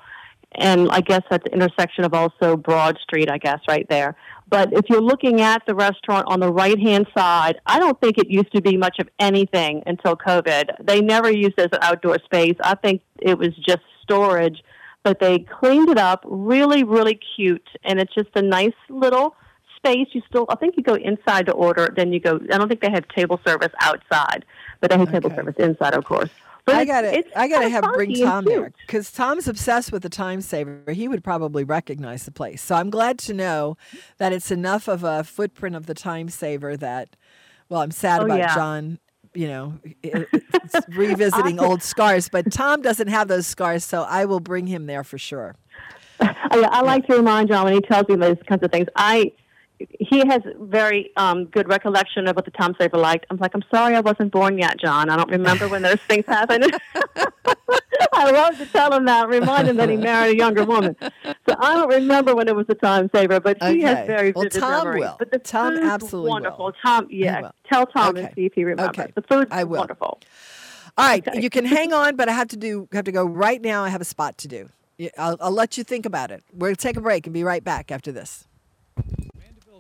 And I guess that's the intersection of also Broad Street, I guess, right there. But if you're looking at the restaurant on the right-hand side, I don't think it used to be much of anything until COVID. They never used it as an outdoor space. I think it was just storage. But they cleaned it up really, really cute. And it's just a nice little space. You still, I think you go inside to order. Then you go, I don't think they have table service outside. But they have okay. table service inside, of course. But I got it. I got to have bring Tom there because Tom's obsessed with the Time Saver. He would probably recognize the place. So I'm glad to know that it's enough of a footprint of the Time Saver that, well, I'm sad oh, about yeah. John, you know, it, it's revisiting old scars. But Tom doesn't have those scars, so I will bring him there for sure. I, I like to remind John when he tells me those kinds of things. I. He has very um, good recollection of what the Tom Saver liked. I'm like, I'm sorry I wasn't born yet, John. I don't remember when those things happened. I love to tell him that, remind him that he married a younger woman. So I don't remember when it was the Time Saver, but he okay. has very well, vivid Tom memories. Will. But the Tom food absolutely wonderful. Will. Tom, yeah. Tell Tom okay. and see if he remembers. Okay. The food is wonderful. All right, okay. You can hang on, but I have to do have to go right now. I have a spot to do. I'll, I'll let you think about it. We're going to take a break and be right back after this.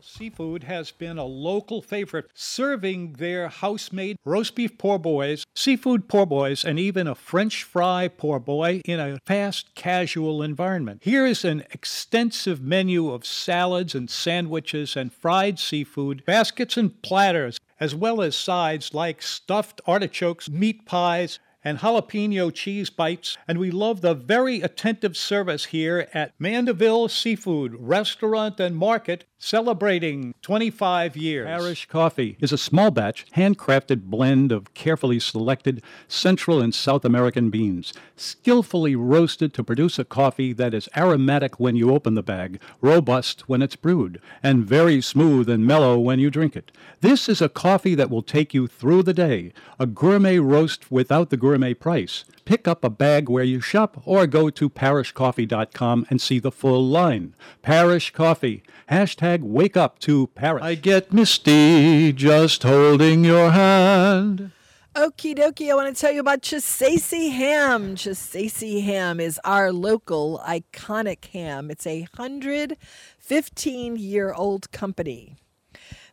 Seafood has been a local favorite, serving their house-made roast beef po'boys, seafood po'boys, and even a French fry po'boy in a fast, casual environment. Here is an extensive menu of salads and sandwiches and fried seafood, baskets and platters, as well as sides like stuffed artichokes, meat pies, and jalapeno cheese bites, and we love the very attentive service here at Mandeville Seafood Restaurant and Market, celebrating twenty-five years. Parish Coffee is a small batch, handcrafted blend of carefully selected Central and South American beans, skillfully roasted to produce a coffee that is aromatic when you open the bag, robust when it's brewed, and very smooth and mellow when you drink it. This is a coffee that will take you through the day, a gourmet roast without the gourmet Gourmet price. Pick up a bag where you shop or go to parish coffee dot com and see the full line. Parish Coffee. Hashtag wake up to Parish. I get misty just holding your hand. Okie dokie, I want to tell you about Chisasi Ham. Chisasi Ham is our local iconic ham. It's a one hundred fifteen year old company.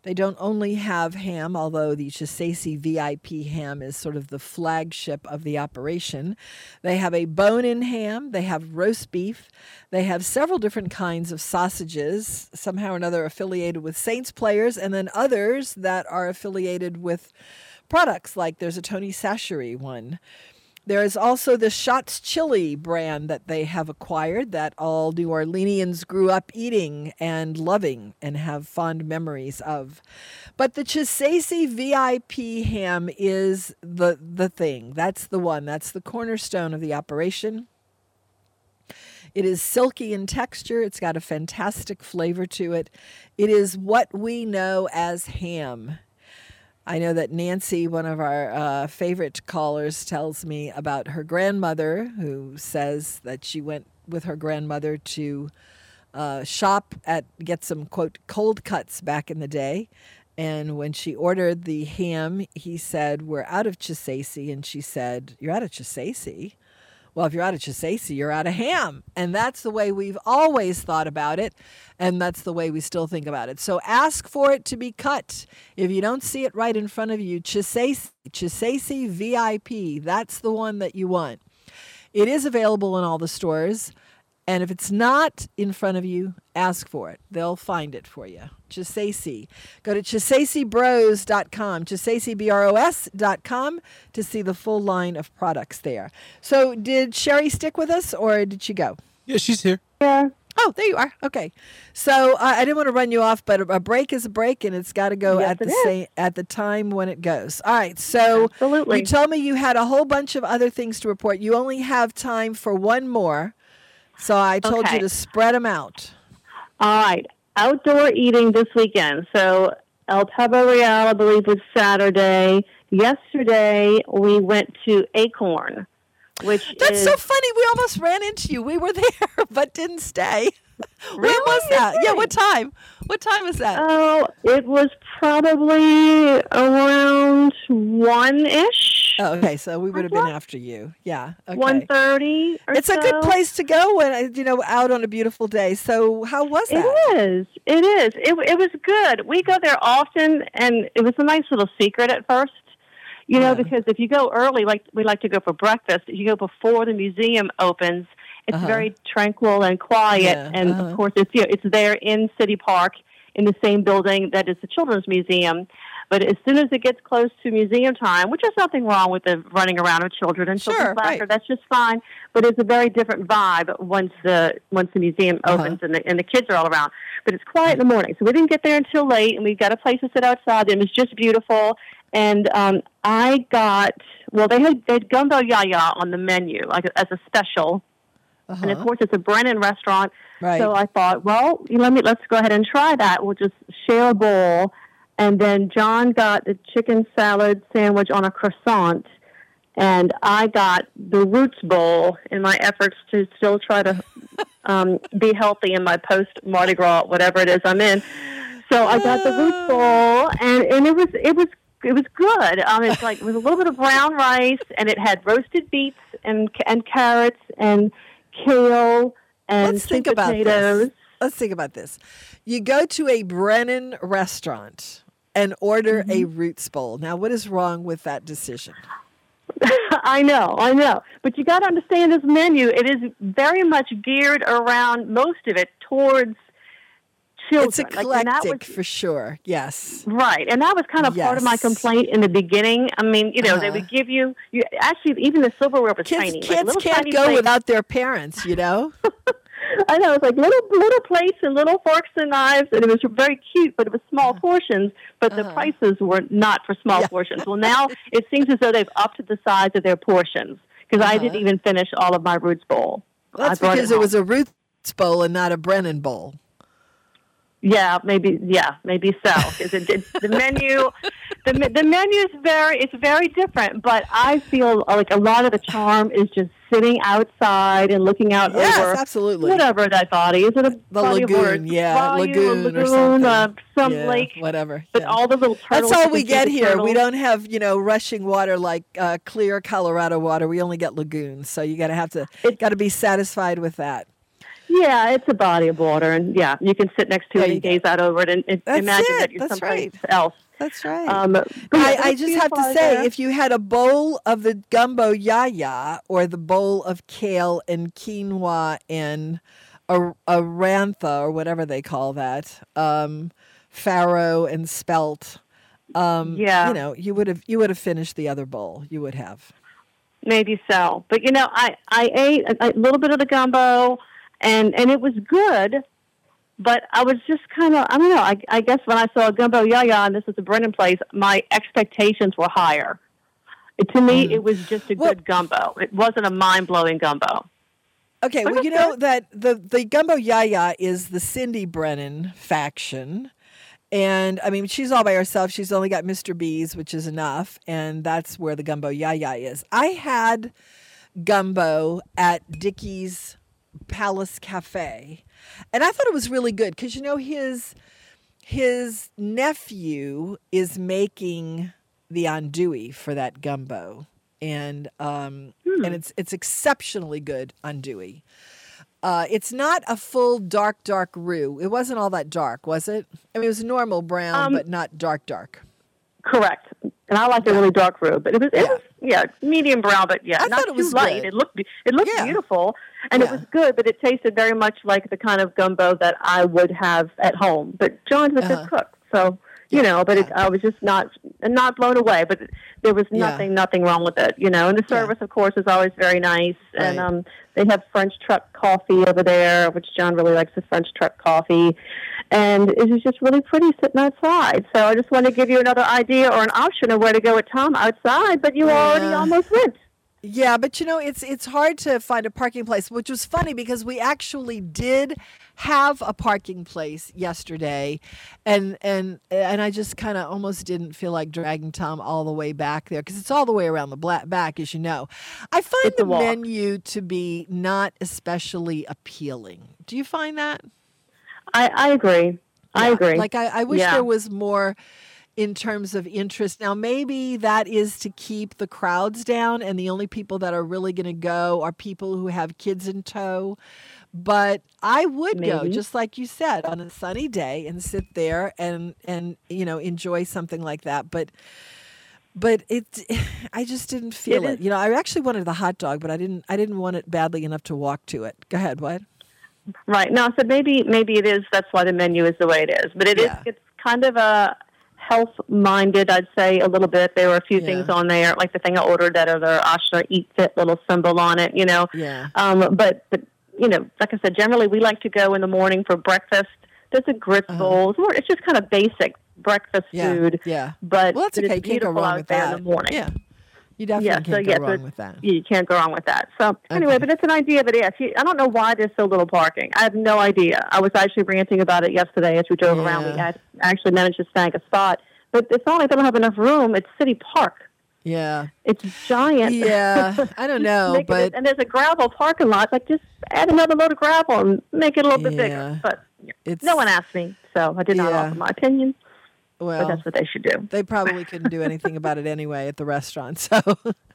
They don't only have ham, although the Chisasi V I P ham is sort of the flagship of the operation. They have a bone-in ham. They have roast beef. They have several different kinds of sausages, somehow or another affiliated with Saints players, and then others that are affiliated with products, like there's a Tony Sashery one. There is also the Shots Chili brand that they have acquired that all New Orleanians grew up eating and loving and have fond memories of. But the Chisasi V I P ham is the, the thing. That's the one. That's the cornerstone of the operation. It is silky in texture. It's got a fantastic flavor to it. It is what we know as ham. I know that Nancy, one of our uh, favorite callers, tells me about her grandmother, who says that she went with her grandmother to uh, shop at, get some, quote, cold cuts back in the day. And when she ordered the ham, he said, "We're out of Chisasi." And she said, "You're out of Chisasi? Well, if you're out of Chisasi, you're out of ham." And that's the way we've always thought about it. And that's the way we still think about it. So ask for it to be cut. If you don't see it right in front of you, Chisasi, Chisasi V I P, that's the one that you want. It is available in all the stores. And if it's not in front of you, ask for it. They'll find it for you. Chisasi. Go to chisasi bros dot com, chisasi bros dot com to see the full line of products there. So did Sherry stick with us or did she go? Yeah, she's here. Yeah. Oh, there you are. Okay. So uh, I didn't want to run you off, but a break is a break, and it's got to go yes, at the same, at the time when it goes. All right. So absolutely. You told me you had a whole bunch of other things to report. You only have time for one more. So I told okay. you to spread them out. All right. Outdoor eating this weekend. So El Pavo Real, I believe, was Saturday. Yesterday, we went to Acorn, which That's is... so funny. We almost ran into you. We were there, but didn't stay. Really? When was that? Yeah, what time? What time was that? Oh, it was probably around one-ish. Oh, okay, so we would have been after you. Yeah, okay. one thirty or it's so. It's a good place to go when, you know, out on a beautiful day. So how was that? It is. It is. It, it was good. We go there often, and it was a nice little secret at first. You know, yeah. because if you go early, like we like to go for breakfast, if you go before the museum opens, it's uh-huh. very tranquil and quiet. Yeah. And, uh-huh. of course, it's you know, it's there in City Park in the same building that is the Children's Museum. But as soon as it gets close to museum time, which is nothing wrong with the running around of children and children's sure, laughter, right. that's just fine. But it's a very different vibe once the once the museum uh-huh. opens and the, and the kids are all around. But it's quiet in the morning. So we didn't get there until late, and we got a place to sit outside. And it was just beautiful. And um, I got, well, they had, they had gumbo yaya on the menu like as a special. Uh-huh. And, of course, it's a Brennan restaurant. Right. So I thought, well, let me, let's go ahead and try that. We'll just share a bowl. And then John got the chicken salad sandwich on a croissant. And I got the Roots Bowl in my efforts to still try to um, be healthy in my post-Mardi Gras, whatever it is I'm in. So I got the Roots Bowl, and, and it was it was It was good. Um, it's like with a little bit of brown rice, and it had roasted beets and and carrots and kale and Let's think about potatoes. This. Let's think about this. You go to a Brennan restaurant and order mm-hmm. a Roots Bowl. Now, what is wrong with that decision? I know, I know. But you got to understand this menu. It is very much geared around most of it towards children. It's eclectic, like, was, for sure, yes. Right, and that was kind of yes. part of my complaint in the beginning. I mean, you know, uh-huh. they would give you, you, actually, even the silverware was kids, tiny. Kids like can't tiny go plates. Without their parents, you know? I know, it's like little little plates and little forks and knives, and it was very cute, but it was small uh-huh. portions, but uh-huh. the prices were not for small yeah. portions. Well, now it seems as though they've upped the size of their portions, because uh-huh. I didn't even finish all of my Roots Bowl. Well, that's because it, it was a Roots Bowl and not a Brennan Bowl. Yeah, maybe. Yeah, maybe so. It, it, the menu, the the menu is very, it's very different. But I feel like a lot of the charm is just sitting outside and looking out yes, over absolutely. Whatever that body is. It a the lagoon, yeah, Bayou, lagoon, lagoon or something, uh, some yeah, lake, whatever. But yeah. all the little turtles. That's all we get here. Turtles. We don't have you know rushing water like uh, clear Colorado water. We only get lagoons, so you got to have to got to be satisfied with that. Yeah, it's a body of water, and yeah, you can sit next to it and gaze out over it and, and imagine it. that you're That's someplace right. else. That's right. Um, I, I just have to say, if you had a bowl of the gumbo yaya or the bowl of kale and quinoa and ar- arantha or whatever they call that, um, farro and spelt, um, yeah. you know, you would have you would have finished the other bowl. You would have. Maybe so, but you know, I I ate a, a little bit of the gumbo. And and it was good, but I was just kind of, I don't know, I, I guess when I saw Gumbo Yaya, and this is a Brennan place, my expectations were higher. It, to me, mm. it was just a well, good gumbo. It wasn't a mind-blowing gumbo. Okay, well, you know that the, the Gumbo Yaya is the Cindy Brennan faction. And, I mean, she's all by herself. She's only got Mister B's, which is enough. And that's where the Gumbo Yaya is. I had gumbo at Dickie's Palace Cafe. And I thought it was really good because, you know, his his nephew is making the andouille for that gumbo. And um, hmm. and it's it's exceptionally good andouille. Uh, it's not a full dark, dark roux. It wasn't all that dark, was it? I mean, it was normal brown, um, but not dark, dark. Correct. And I like the really dark roux, but it was, it yeah. was yeah, medium brown, but yeah, I not thought it too was light. Good. It looked it looked yeah. beautiful, and yeah. it was good, but it tasted very much like the kind of gumbo that I would have at home. But John's was uh-huh. good cook, so you know. But yeah. it, I was just not not blown away. But there was nothing yeah. nothing wrong with it, you know. And the service, yeah. of course, is always very nice. Right. And um, they have French truck coffee over there, which John really likes the French truck coffee. And it was just really pretty sitting outside. So I just want to give you another idea or an option of where to go with Tom outside, but you yeah. already almost went. Yeah, but you know, it's it's hard to find a parking place, which was funny because we actually did have a parking place yesterday. And and and I just kind of almost didn't feel like dragging Tom all the way back there because it's all the way around the back, as you know. I find the walk. menu to be not especially appealing. Do you find that? I, I agree. I yeah. agree. Like, I, I wish yeah. there was more in terms of interest. Now, maybe that is to keep the crowds down, and the only people that are really going to go are people who have kids in tow. But I would maybe. go, just like you said, on a sunny day and sit there and, and you know, enjoy something like that. But but it, I just didn't feel it. it. You know, I actually wanted the hot dog, but I didn't. I didn't want it badly enough to walk to it. Go ahead, what? Right. No, so maybe maybe it is. That's why the menu is the way it is. But it yeah. is. It's kind of a health-minded, I'd say, a little bit. There were a few yeah. things on there, like the thing I ordered that other Ashna Eat Fit little symbol on it, you know. Yeah. Um, but, but, you know, like I said, generally we like to go in the morning for breakfast. There's a grits uh-huh. bowl. It's just kind of basic breakfast yeah. food. Yeah. But well, that's okay. It's beautiful go wrong out there that. in the morning. Yeah. You definitely yeah, can't so, go yeah, wrong so with that. You can't go wrong with that. So okay. anyway, but it's an idea. But yes, you, I don't know why there's so little parking. I have no idea. I was actually ranting about it yesterday as we drove yeah. around. We had, actually managed to snag a spot. But it's not like they don't have enough room. It's City Park. Yeah. It's giant. Yeah. I don't know. but it, and there's a gravel parking lot. Like, just add another load of gravel and make it a little bit yeah. bigger. But it's, no one asked me, so I did not yeah. offer my opinion. Well, but that's what they should do. They probably couldn't do anything about it anyway at the restaurant, so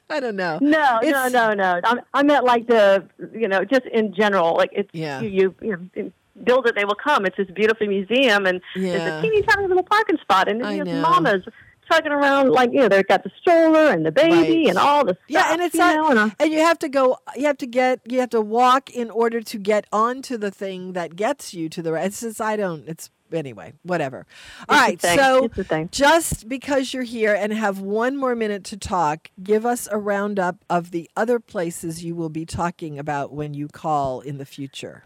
I don't know. No, it's, no, no, no. I'm, I meant like the, you know, just in general. Like, it's, yeah. you, you, you build it, they will come. It's this beautiful museum, and yeah. there's a teeny tiny little parking spot, and then you have mamas tugging around, like, you know, they've got the stroller and the baby right. and all the stuff. Yeah, and it's you not, know, and, and you have to go, you have to get, you have to walk in order to get onto the thing that gets you to the rest. It's just, I don't, it's, Anyway, whatever. All right, so just because you're here and have one more minute to talk, give us a roundup of the other places you will be talking about when you call in the future.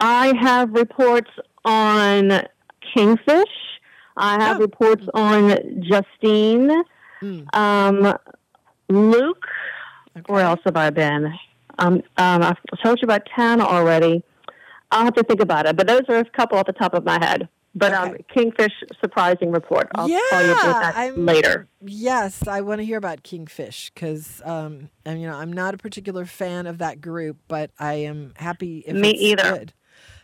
I have reports on Kingfish. I have oh. reports on Justine, mm. um, Luke. Okay. Where else have I been? Um, um, I've told you about Tana already. I'll have to think about it, but those are a couple off the top of my head. But okay. um, Kingfish surprising report. I'll yeah, call you about that I'm, later. Yes, I want to hear about Kingfish because um, and you know I'm not a particular fan of that group, but I am happy if Me it's either. good.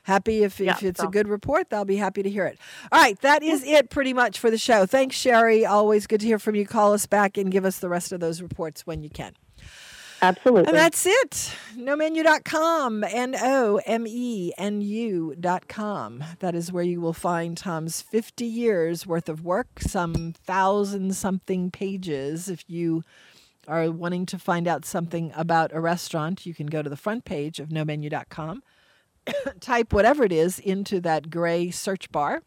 Happy if, yeah, if it's so. a good report, they'll be happy to hear it. All right, that is it pretty much for the show. Thanks, Sherry. Always good to hear from you. Call us back and give us the rest of those reports when you can. Absolutely. And that's it. no menu dot com, N O M E N U dot com. That is where you will find Tom's fifty years worth of work, some thousand something pages. If you are wanting to find out something about a restaurant, you can go to the front page of no menu dot com, type whatever it is into that gray search bar,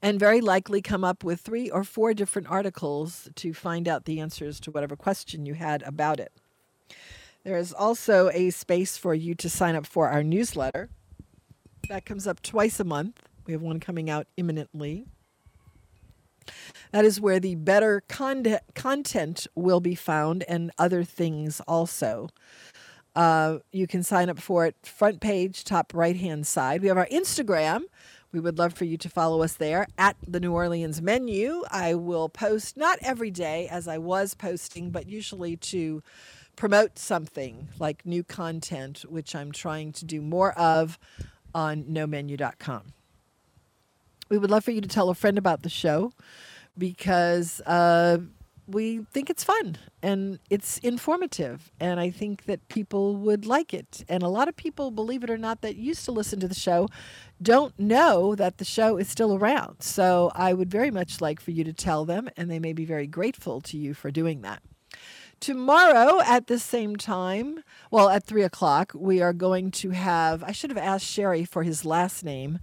and very likely come up with three or four different articles to find out the answers to whatever question you had about it. There is also a space for you to sign up for our newsletter. That comes up twice a month. We have one coming out imminently. That is where the better con- content will be found and other things also. Uh, you can sign up for it. Front page, top right-hand side. We have our Instagram. We would love for you to follow us there at the New Orleans Menu. I will post, not every day as I was posting, but usually to promote something like new content, which I'm trying to do more of on no menu dot com. We would love for you to tell a friend about the show because uh, we think it's fun and it's informative. And I think that people would like it. And a lot of people, believe it or not, that used to listen to the show don't know that the show is still around. So I would very much like for you to tell them, and they may be very grateful to you for doing that. Tomorrow at the same time, well, at three o'clock, we are going to have, I should have asked Sherry for his last name,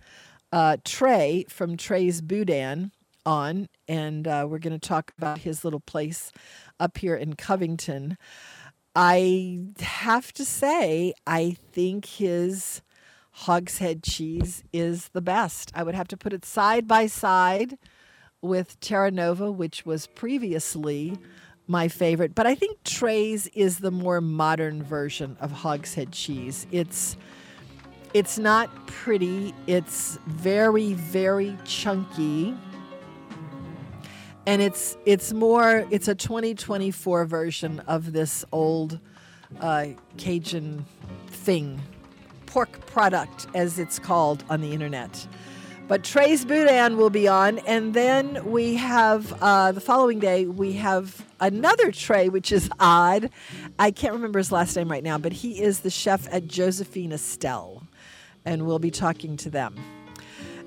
Uh, Trey from Trey's Boudin on, and uh, we're going to talk about his little place up here in Covington. I have to say, I think his hogshead cheese is the best. I would have to put it side by side with Terra Nova, which was previously my favorite, but I think Trey's is the more modern version of hogshead cheese. It's It's not pretty. It's very, very chunky. And it's it's more, it's a twenty twenty-four version of this old uh, Cajun thing, pork product, as it's called on the internet. But Trey's Boudin will be on. And then we have, uh, the following day, we have another Trey, which is odd. I can't remember his last name right now, but he is the chef at Josephine Estelle. And we'll be talking to them.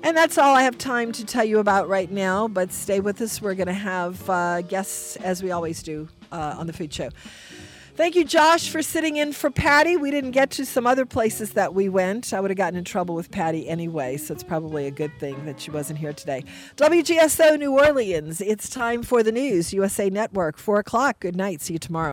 And that's all I have time to tell you about right now, but stay with us. We're going to have uh, guests, as we always do, uh, on the Food Show. Thank you, Josh, for sitting in for Patty. We didn't get to some other places that we went. I would have gotten in trouble with Patty anyway, so it's probably a good thing that she wasn't here today. W G S O New Orleans, it's time for the news. U S A Network, four o'clock. Good night. See you tomorrow.